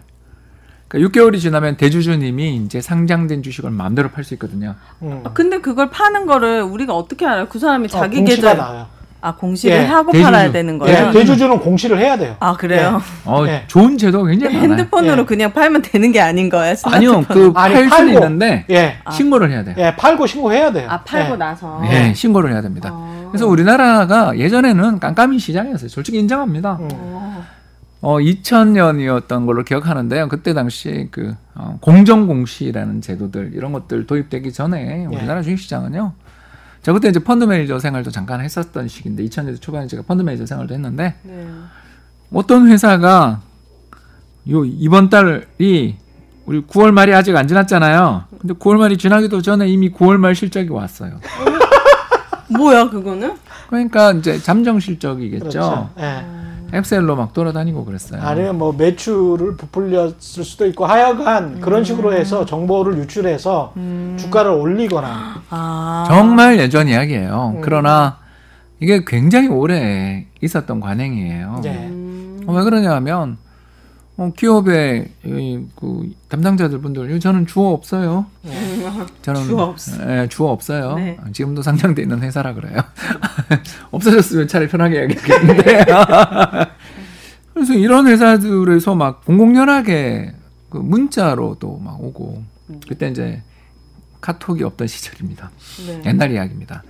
그러니까 육 개월이 지나면 대주주님이 이제 상장된 주식을 마음대로 팔 수 있거든요. 음. 아, 근데 그걸 파는 거를 우리가 어떻게 알아요? 그 사람이 자기 어, 계좌 나요. 아 공시를 예. 하고 대주주. 팔아야 되는 거예요? 예. 대주주는 공시를 해야 돼요. 아 그래요? 예. 어, 예. 좋은 제도가 굉장히 많아요. 핸드폰으로 예. 그냥 팔면 되는 게 아닌 거예요? 아니요, 그 팔 수는 있는데 예. 신고를 해야 돼요. 예, 팔고 신고해야 돼요. 아 팔고 예. 나서. 예, 신고를 해야 됩니다. 아. 그래서 우리나라가 예전에는 깜깜이 시장이었어요. 솔직히 인정합니다. 음. 어, 이천 년이었던 걸로 기억하는데요. 그때 당시 그 어, 공정 공시라는 제도들 이런 것들 도입되기 전에 우리나라 예. 주식시장은요. 제가 그때 이제 펀드 매니저 생활도 잠깐 했었던 시기인데 이천 년대 초반에 제가 펀드 매니저 생활도 했는데 네. 어떤 회사가 요 이번 달이 우리 구월 말이 아직 안 지났잖아요. 근데 구월 말이 지나기도 전에 이미 구월 말 실적이 왔어요. 뭐야 그거는? 그러니까 이제 잠정 실적이겠죠. 그렇죠. 네. 엑셀로 막 돌아다니고 그랬어요. 아니면 뭐 매출을 부풀렸을 수도 있고 하여간 음. 그런 식으로 해서 정보를 유출해서 음. 주가를 올리거나. 아. 정말 예전 이야기예요. 음. 그러나 이게 굉장히 오래 있었던 관행이에요. 네. 음. 왜 그러냐 하면 기업의 그 담당자들 분들 저는 주어 없어요. 네. 저는 주어 없어요. 예, 주어 없어요. 네. 지금도 상장돼 있는 회사라 그래요. 없어졌으면 차라리 편하게 얘기했겠는데. 그래서 이런 회사들에서 막 공공연하게 그 문자로도 막 오고 그때 이제 카톡이 없던 시절입니다. 네. 옛날 이야기입니다.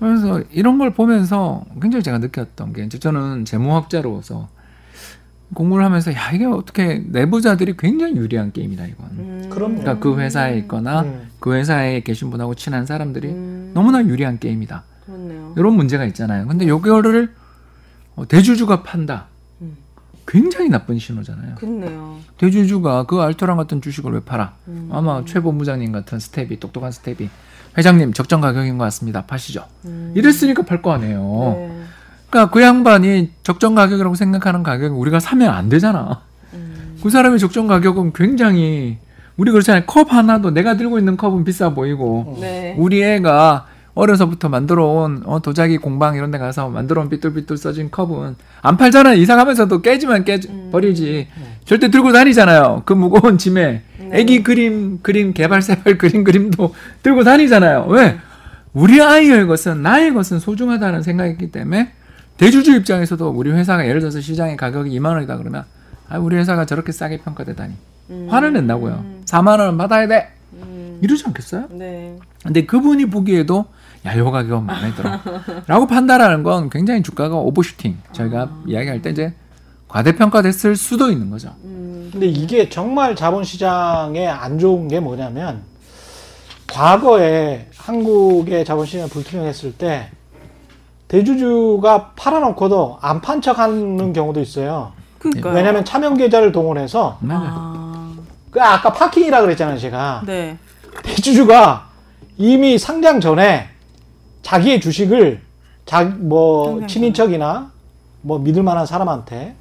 그래서 이런 걸 보면서 굉장히 제가 느꼈던 게 이제 저는 재무학자로서 공부를 하면서 야 이게 어떻게 내부자들이 굉장히 유리한 게임이다 이건. 음. 그러니까 그 회사에 있거나 음. 그 회사에 계신 분하고 친한 사람들이 음. 너무나 유리한 게임이다. 그렇네요. 이런 문제가 있잖아요. 근데 요거를 어, 대주주가 판다. 음. 굉장히 나쁜 신호잖아요. 그렇네요. 대주주가 그 알토란 같은 주식을 왜 팔아? 음. 아마 최 본부장님 같은 스텝이, 똑똑한 스텝이 회장님 적정 가격인 것 같습니다. 파시죠. 음. 이랬으니까 팔 거 아니에요. 네. 그러니까 그 양반이 적정 가격이라고 생각하는 가격이 우리가 사면 안 되잖아. 음. 그 사람의 적정 가격은 굉장히, 우리 그렇잖아요. 컵 하나도 내가 들고 있는 컵은 비싸 보이고, 네. 우리 애가 어려서부터 만들어온 어, 도자기 공방 이런 데 가서 만들어온 삐뚤삐뚤 써진 컵은 안 팔잖아요. 이사 가면서도 깨지만 깨지, 음. 버리지. 네. 절대 들고 다니잖아요. 그 무거운 짐에. 네. 애기 그림, 그림, 개발세발 그림, 그림도 들고 다니잖아요. 왜? 우리 아이의 것은, 나의 것은 소중하다는 생각이기 때문에 대주주 입장에서도 우리 회사가 예를 들어서 시장의 가격이 이만 원이다 그러면 아, 우리 회사가 저렇게 싸게 평가되다니. 음. 화를 낸다고요. 음. 사만 원은 받아야 돼. 음. 이러지 않겠어요? 네. 근데 그분이 보기에도 야, 요 가격은 마음에 들어 라고 판단하는 건 굉장히 주가가 오버슈팅, 저희가 아. 이야기할 때 이제 과대평가됐을 수도 있는 거죠. 음. 근데 이게 정말 자본시장에 안 좋은 게 뭐냐면, 과거에 한국의 자본시장이 불투명했을 때 대주주가 팔아놓고도 안 판 척하는 경우도 있어요. 그러니까요. 왜냐하면 차명계좌를 동원해서 아. 그 아까 파킹이라 그랬잖아요, 제가. 네. 대주주가 이미 상장 전에 자기의 주식을 자, 뭐 친인척이나 뭐 믿을 만한 사람한테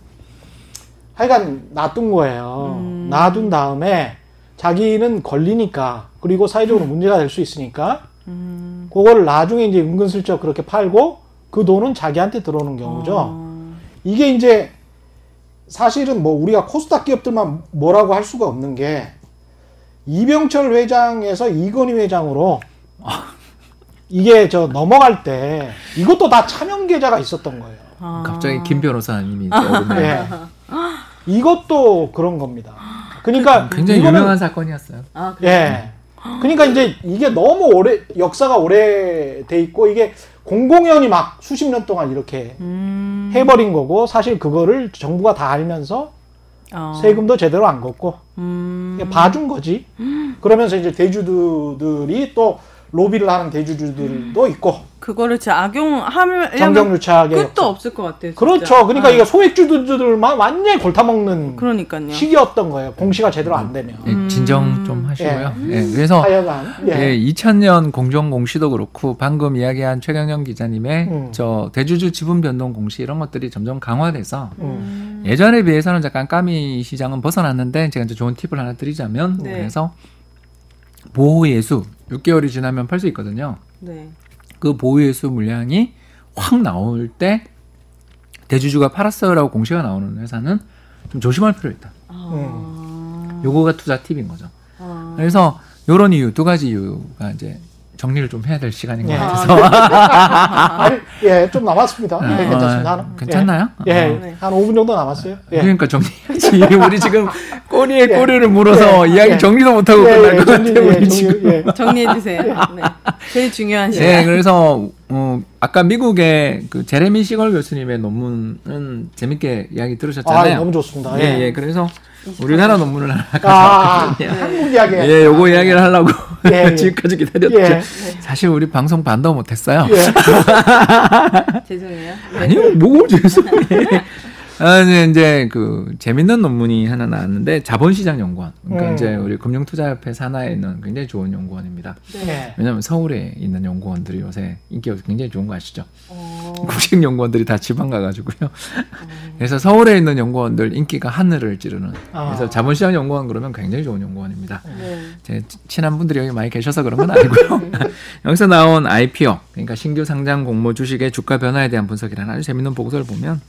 하여간 놔둔 거예요. 음. 놔둔 다음에 자기는 걸리니까, 그리고 사회적으로 문제가 될 수 있으니까 음. 그걸 나중에 이제 은근슬쩍 그렇게 팔고 그 돈은 자기한테 들어오는 경우죠. 어. 이게 이제 사실은 뭐 우리가 코스닥 기업들만 뭐라고 할 수가 없는 게, 이병철 회장에서 이건희 회장으로 이게 저 넘어갈 때 이것도 다 차명 계좌가 있었던 거예요. 아... 갑자기 김 변호사님이 네. 이것도 그런 겁니다. 그러니까 굉장히 이거는... 유명한 사건이었어요. 아, 예. 네. 그러니까 이제 이게 너무 오래 역사가 오래돼 있고 이게 공공연히 막 수십 년 동안 이렇게 음... 해버린 거고, 사실 그거를 정부가 다 알면서 어... 세금도 제대로 안 걷고 음... 봐준 거지. 음... 그러면서 이제 대주주들이 또 로비를 하는 대주주들도 있고, 그거를 진짜 악용하면 정경유착의 끝도 없을 것 같아요. 진짜. 그렇죠. 그러니까 아. 이게 소액주주들만 완전히 골타먹는 그러니까요. 시기였던 거예요. 공시가 제대로 안 되면. 네, 진정 좀 하시고요. 음. 네, 그래서 하여간, 예. 예, 이천 년 공정공시도 그렇고 방금 이야기한 최경영 기자님의 음. 저 대주주 지분 변동 공시 이런 것들이 점점 강화돼서 음. 예전에 비해서는 약간 까미 시장은 벗어났는데, 제가 이제 좋은 팁을 하나 드리자면 네. 그래서 보호예수 육 개월이 지나면 팔 수 있거든요. 네. 그 보유예수 물량이 확 나올 때 대주주가 팔았어요라고 공시가 나오는 회사는 좀 조심할 필요 있다. 아... 요거가 투자 팁인 거죠. 아... 그래서 요런 이유, 두 가지 이유가 이제 정리를 좀 해야 될 시간인 것 예. 같아서. 아니, 예, 좀 남았습니다. 아, 네, 괜찮습니다. 한, 괜찮나요? 예, 아, 네. 한 오 분 정도 남았어요. 예. 그러니까 정리해야지. 우리 지금 꼬리에 꼬리를 물어서 예. 이야기 예. 정리도 못하고 끝날 것 같아요. 정리해주세요. 네. 제일 중요한 시간. 네, 그래서 어, 아까 미국의 그 제레미 시걸 교수님의 논문은 재밌게 이야기 들으셨잖아요. 아, 너무 좋습니다. 예, 예. 예. 그래서 우리나라 논문을 하나 가져왔거든요. 아, 예. 한국 이야기. 예, 요거 이야기를 하려고 예, 예. 지금까지 기다렸죠. 예. 사실 우리 방송 반도 못했어요. 예. 죄송해요. 아니요, 뭐 죄송해. 아, 이제, 이제 그 재밌는 논문이 하나 나왔는데, 자본시장 연구원. 그러니까 음. 이제 우리 금융투자협회 산하에 있는 굉장히 좋은 연구원입니다. 네. 왜냐하면 서울에 있는 연구원들이 요새 인기가 굉장히 좋은 거 아시죠? 어. 국식 연구원들이 다 지방 가가지고요. 어. 그래서 서울에 있는 연구원들 인기가 하늘을 찌르는. 아. 그래서 자본시장 연구원 그러면 굉장히 좋은 연구원입니다. 네. 제 친한 분들이 여기 많이 계셔서 그런 건 아니고요. 여기서 나온 아이피오, 그러니까 신규 상장 공모 주식의 주가 변화에 대한 분석이라는 아주 재밌는 보고서를 보면,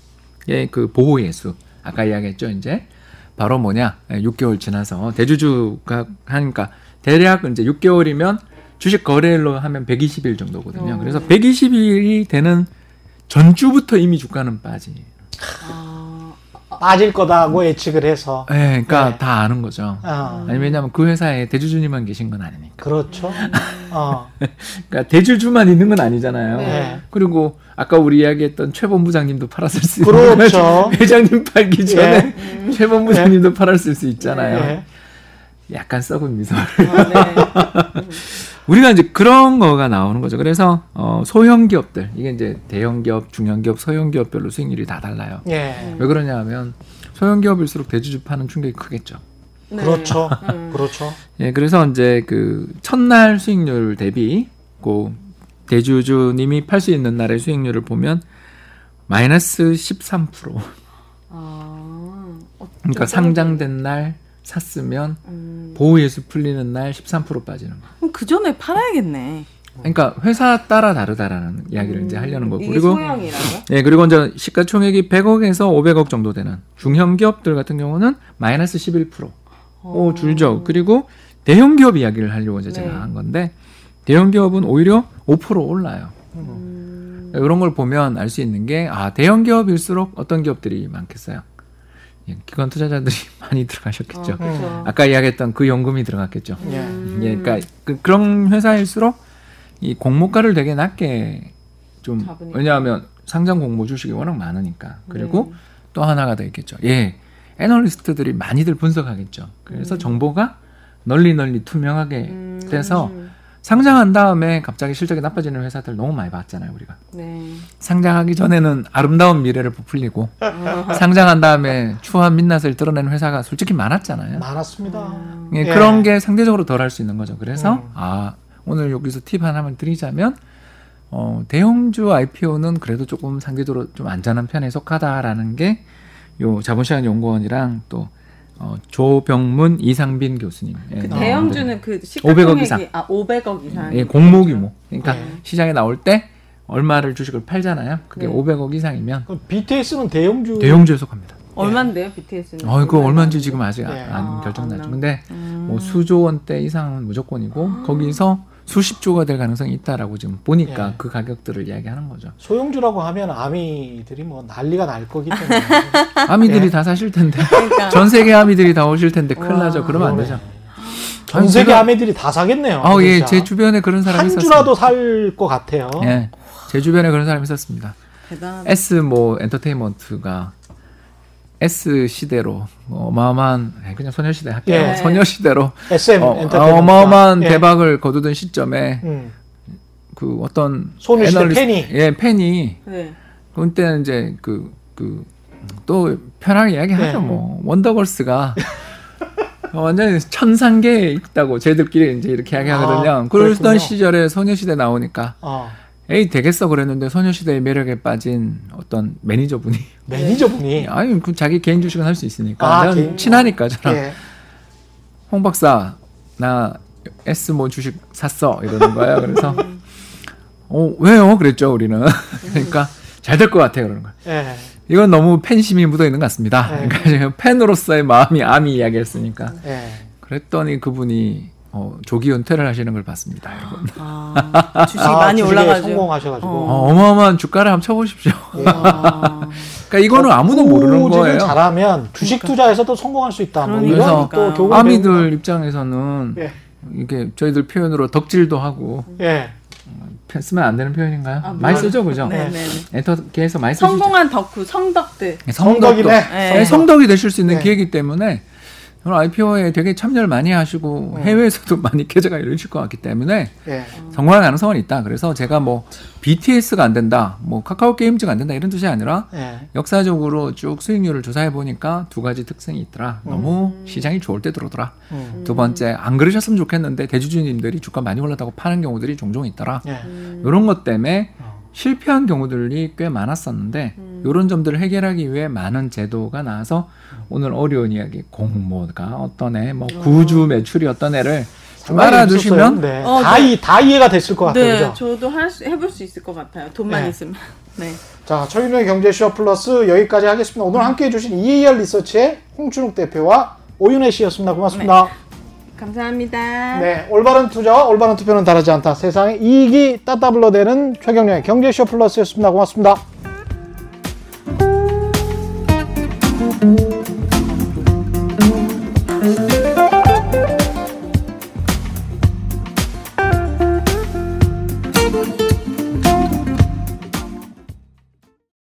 예, 그 보호 예수 아까 이야기했죠. 이제 바로 뭐냐, 육 개월 지나서 대주주가 하니까 대략 이제 육 개월이면 주식 거래일로 하면 백이십 일 정도거든요. 어. 그래서 백이십 일이 되는 전주부터 이미 주가는 빠지. 아, 빠질 거다고 예측을 해서. 예, 그러니까 네. 다 아는 거죠. 어. 아니 왜냐하면 그 회사에 대주주님만 계신 건 아니니까. 그렇죠. 어. 그러니까 대주주만 있는 건 아니잖아요. 네. 그리고 아까 우리 이야기했던 최 본부장님도 팔았을 수 있잖아요. 그렇죠. 회장님 팔기 전에 예. 최 본부장님도 예. 팔았을 수 있잖아요. 예. 약간 썩은 미소를. 아, 네. 우리가 이제 그런 거가 나오는 거죠. 그래서 어, 소형 기업들, 이게 이제 대형 기업, 중형 기업, 소형 기업별로 수익률이 다 달라요. 예. 왜 그러냐면 소형 기업일수록 대주주 파는 충격이 크겠죠. 네. 그렇죠. 음. 그렇죠. 예, 그래서 이제 그 첫날 수익률 대비 고 대주주님이 팔 수 있는 날의 수익률을 보면 마이너스 십삼 퍼센트. 아, 어, 그러니까 상장된 날 샀으면 음. 보호예수 풀리는 날 십삼 퍼센트 빠지는 거. 그럼 그 전에 팔아야겠네. 그러니까 회사 따라 다르다라는 이야기를 음. 이제 하려는 거고. 이게 소형이라고요? 예, 그리고 이제 시가총액이 백억에서 오백억 정도 되는 중형 기업들 같은 경우는 마이너스 십일 퍼센트. 오, 줄죠. 그리고 대형 기업 이야기를 하려고 이제 네. 제가 한 건데 대형 기업은 오히려 오 퍼센트 올라요. 음. 그러니까 이런 걸 보면 알 수 있는 게 아, 대형 기업일수록 어떤 기업들이 많겠어요? 기관 투자자들이 많이 들어가셨겠죠. 어, 그렇죠. 아까 이야기했던 그 연금이 들어갔겠죠. 예. 음. 예, 그러니까 그, 그런 회사일수록 이 공모가를 되게 낮게 좀 잡으니까. 왜냐하면 상장 공모 주식이 워낙 많으니까. 그리고 네. 또 하나가 더 있겠죠. 예, 애널리스트들이 많이들 분석하겠죠. 그래서 음. 정보가 널리 널리 투명하게 음. 돼서 상장한 다음에 갑자기 실적이 나빠지는 회사들 너무 많이 봤잖아요, 우리가. 네. 상장하기 전에는 아름다운 미래를 부풀리고 상장한 다음에 추한 민낯을 드러내는 회사가 솔직히 많았잖아요. 많았습니다. 음. 예, 그런 예. 게 상대적으로 덜할 수 있는 거죠. 그래서 음. 아, 오늘 여기서 팁 하나만 드리자면 어, 대형주 아이피오는 그래도 조금 상대적으로 좀 안전한 편에 속하다라는 게 요 자본시장 연구원이랑 또 어, 조병문, 이상빈 교수님. 그 예, 대형주는 네. 그 오백억 이상. 아, 오백억 이상. 예, 공모 규모. 그러니까 네. 시장에 나올 때 얼마를 주식을 팔잖아요. 그게 네. 오백억 이상이면. 그럼 비티에스는 대형주. 대형주에 속합니다. 얼마인데요, 비티에스는? 어, 그 얼마인지 지금 아직 네. 안 결정 나죠. 아, 근데 음. 뭐 수조 원대 이상은 무조건이고 아. 거기서 수십조가 될 가능성이 있다라고 지금 보니까 예. 그 가격들을 이야기하는 거죠. 소형주라고 하면 아미들이 뭐 난리가 날 거기 때문에 아미들이 예. 다 사실 텐데 그러니까. 전 세계 아미들이 다 오실 텐데 큰일 와, 나죠. 그러면 안 되죠. 전 아니, 세계 제가, 아미들이 다 사겠네요. 아, 예, 제 주변에 그런 사람이 있었어요. 한 주라도 살 것 같아요. 예, 제 주변에 그런 사람이 있었습니다. 대단하다. S 뭐 엔터테인먼트가 S 시대로 어마어마한 그냥 소녀시대 할게요. 예. 소녀시대로 에스엠 어, 엔터테인먼트 어마어마한 예. 대박을 거두던 시점에 음. 그 어떤 소녀시대 애널리스트, 팬이 예 팬이 네. 그때는 이제 그 그 또 편하게 이야기하죠. 네. 뭐 원더걸스가 완전히 천상계에 있다고 저희들끼리 이제 이렇게 이야기하거든요. 아, 그랬던 시절에 소녀시대 나오니까. 아. 에이 되겠어 그랬는데 소녀시대의 매력에 빠진 어떤 매니저분이 매니저분이 아니 그 자기 개인 주식은 할 수 있으니까 아, 개인... 친하니까 저랑 예. 홍 박사 나 S 모 주식 샀어 이러는 거예요. 그래서 어 왜요 그랬죠 우리는. 그러니까 잘 될 것 같아 그러는 거예요. 예. 이건 너무 팬심이 묻어 있는 것 같습니다. 예. 그러니까 팬으로서의 마음이 아미 이야기했으니까 예. 그랬더니 그분이 어, 조기 은퇴를 하시는 걸 봤습니다, 여러분. 아, 주식 많이 아, 올라가지고 성공하셔가지고 어, 어마어마한 주가를 한번 쳐보십시오. 그러니까 이거는 아무도 모르는 거예요. 잘하면 주식 그러니까. 투자에서도 성공할 수 있다. 뭐 이런 또 교훈. 아미들 입장에서는 예. 이게 저희들 표현으로 덕질도 하고. 예. 쓰면 안 되는 표현인가요? 아, 많이 쓰죠, 그죠? 네, 네. 엔터계에서 많이 쓰죠. 성공한 덕후, 성덕들. 성덕이네. 네. 성덕. 성덕이 되실 수 있는 네. 기회이기 때문에. 아이피오에 되게 참여를 많이 하시고 네. 해외에서도 많이 계좌가 열리실 것 같기 때문에 네. 성공할 가능성은 있다. 그래서 제가 뭐 비티에스가 안 된다, 뭐 카카오 게임즈가 안 된다 이런 뜻이 아니라 네. 역사적으로 쭉 수익률을 조사해 보니까 두 가지 특성이 있더라. 음. 너무 시장이 좋을 때 들어오더라. 음. 두 번째 안 그러셨으면 좋겠는데 대주주님들이 주가 많이 올랐다고 파는 경우들이 종종 있더라. 네. 음. 이런 것 때문에 실패한 경우들이 꽤 많았었는데 음. 이런 점들을 해결하기 위해 많은 제도가 나와서 오늘 어려운 이야기 공모가 어떤 애, 뭐 구주 매출이 어떤 애를 좀 알아두시면 네. 어, 다, 네. 이, 다 이해가 됐을 것 같아요. 네, 그죠? 저도 할 수, 해볼 수 있을 것 같아요. 돈만 네. 있으면. 네. 자, 최윤우의 경제쇼 플러스 여기까지 하겠습니다. 오늘 함께해 주신 이에이알 리서치의 홍춘욱 대표와 오윤혜 씨였습니다. 고맙습니다. 네. 감사합니다. 네, 올바른 투자와 올바른 투표는 다르지 않다. 세상에 이익이 따따블로 되는 최경영의 경제쇼 플러스였습니다. 고맙습니다.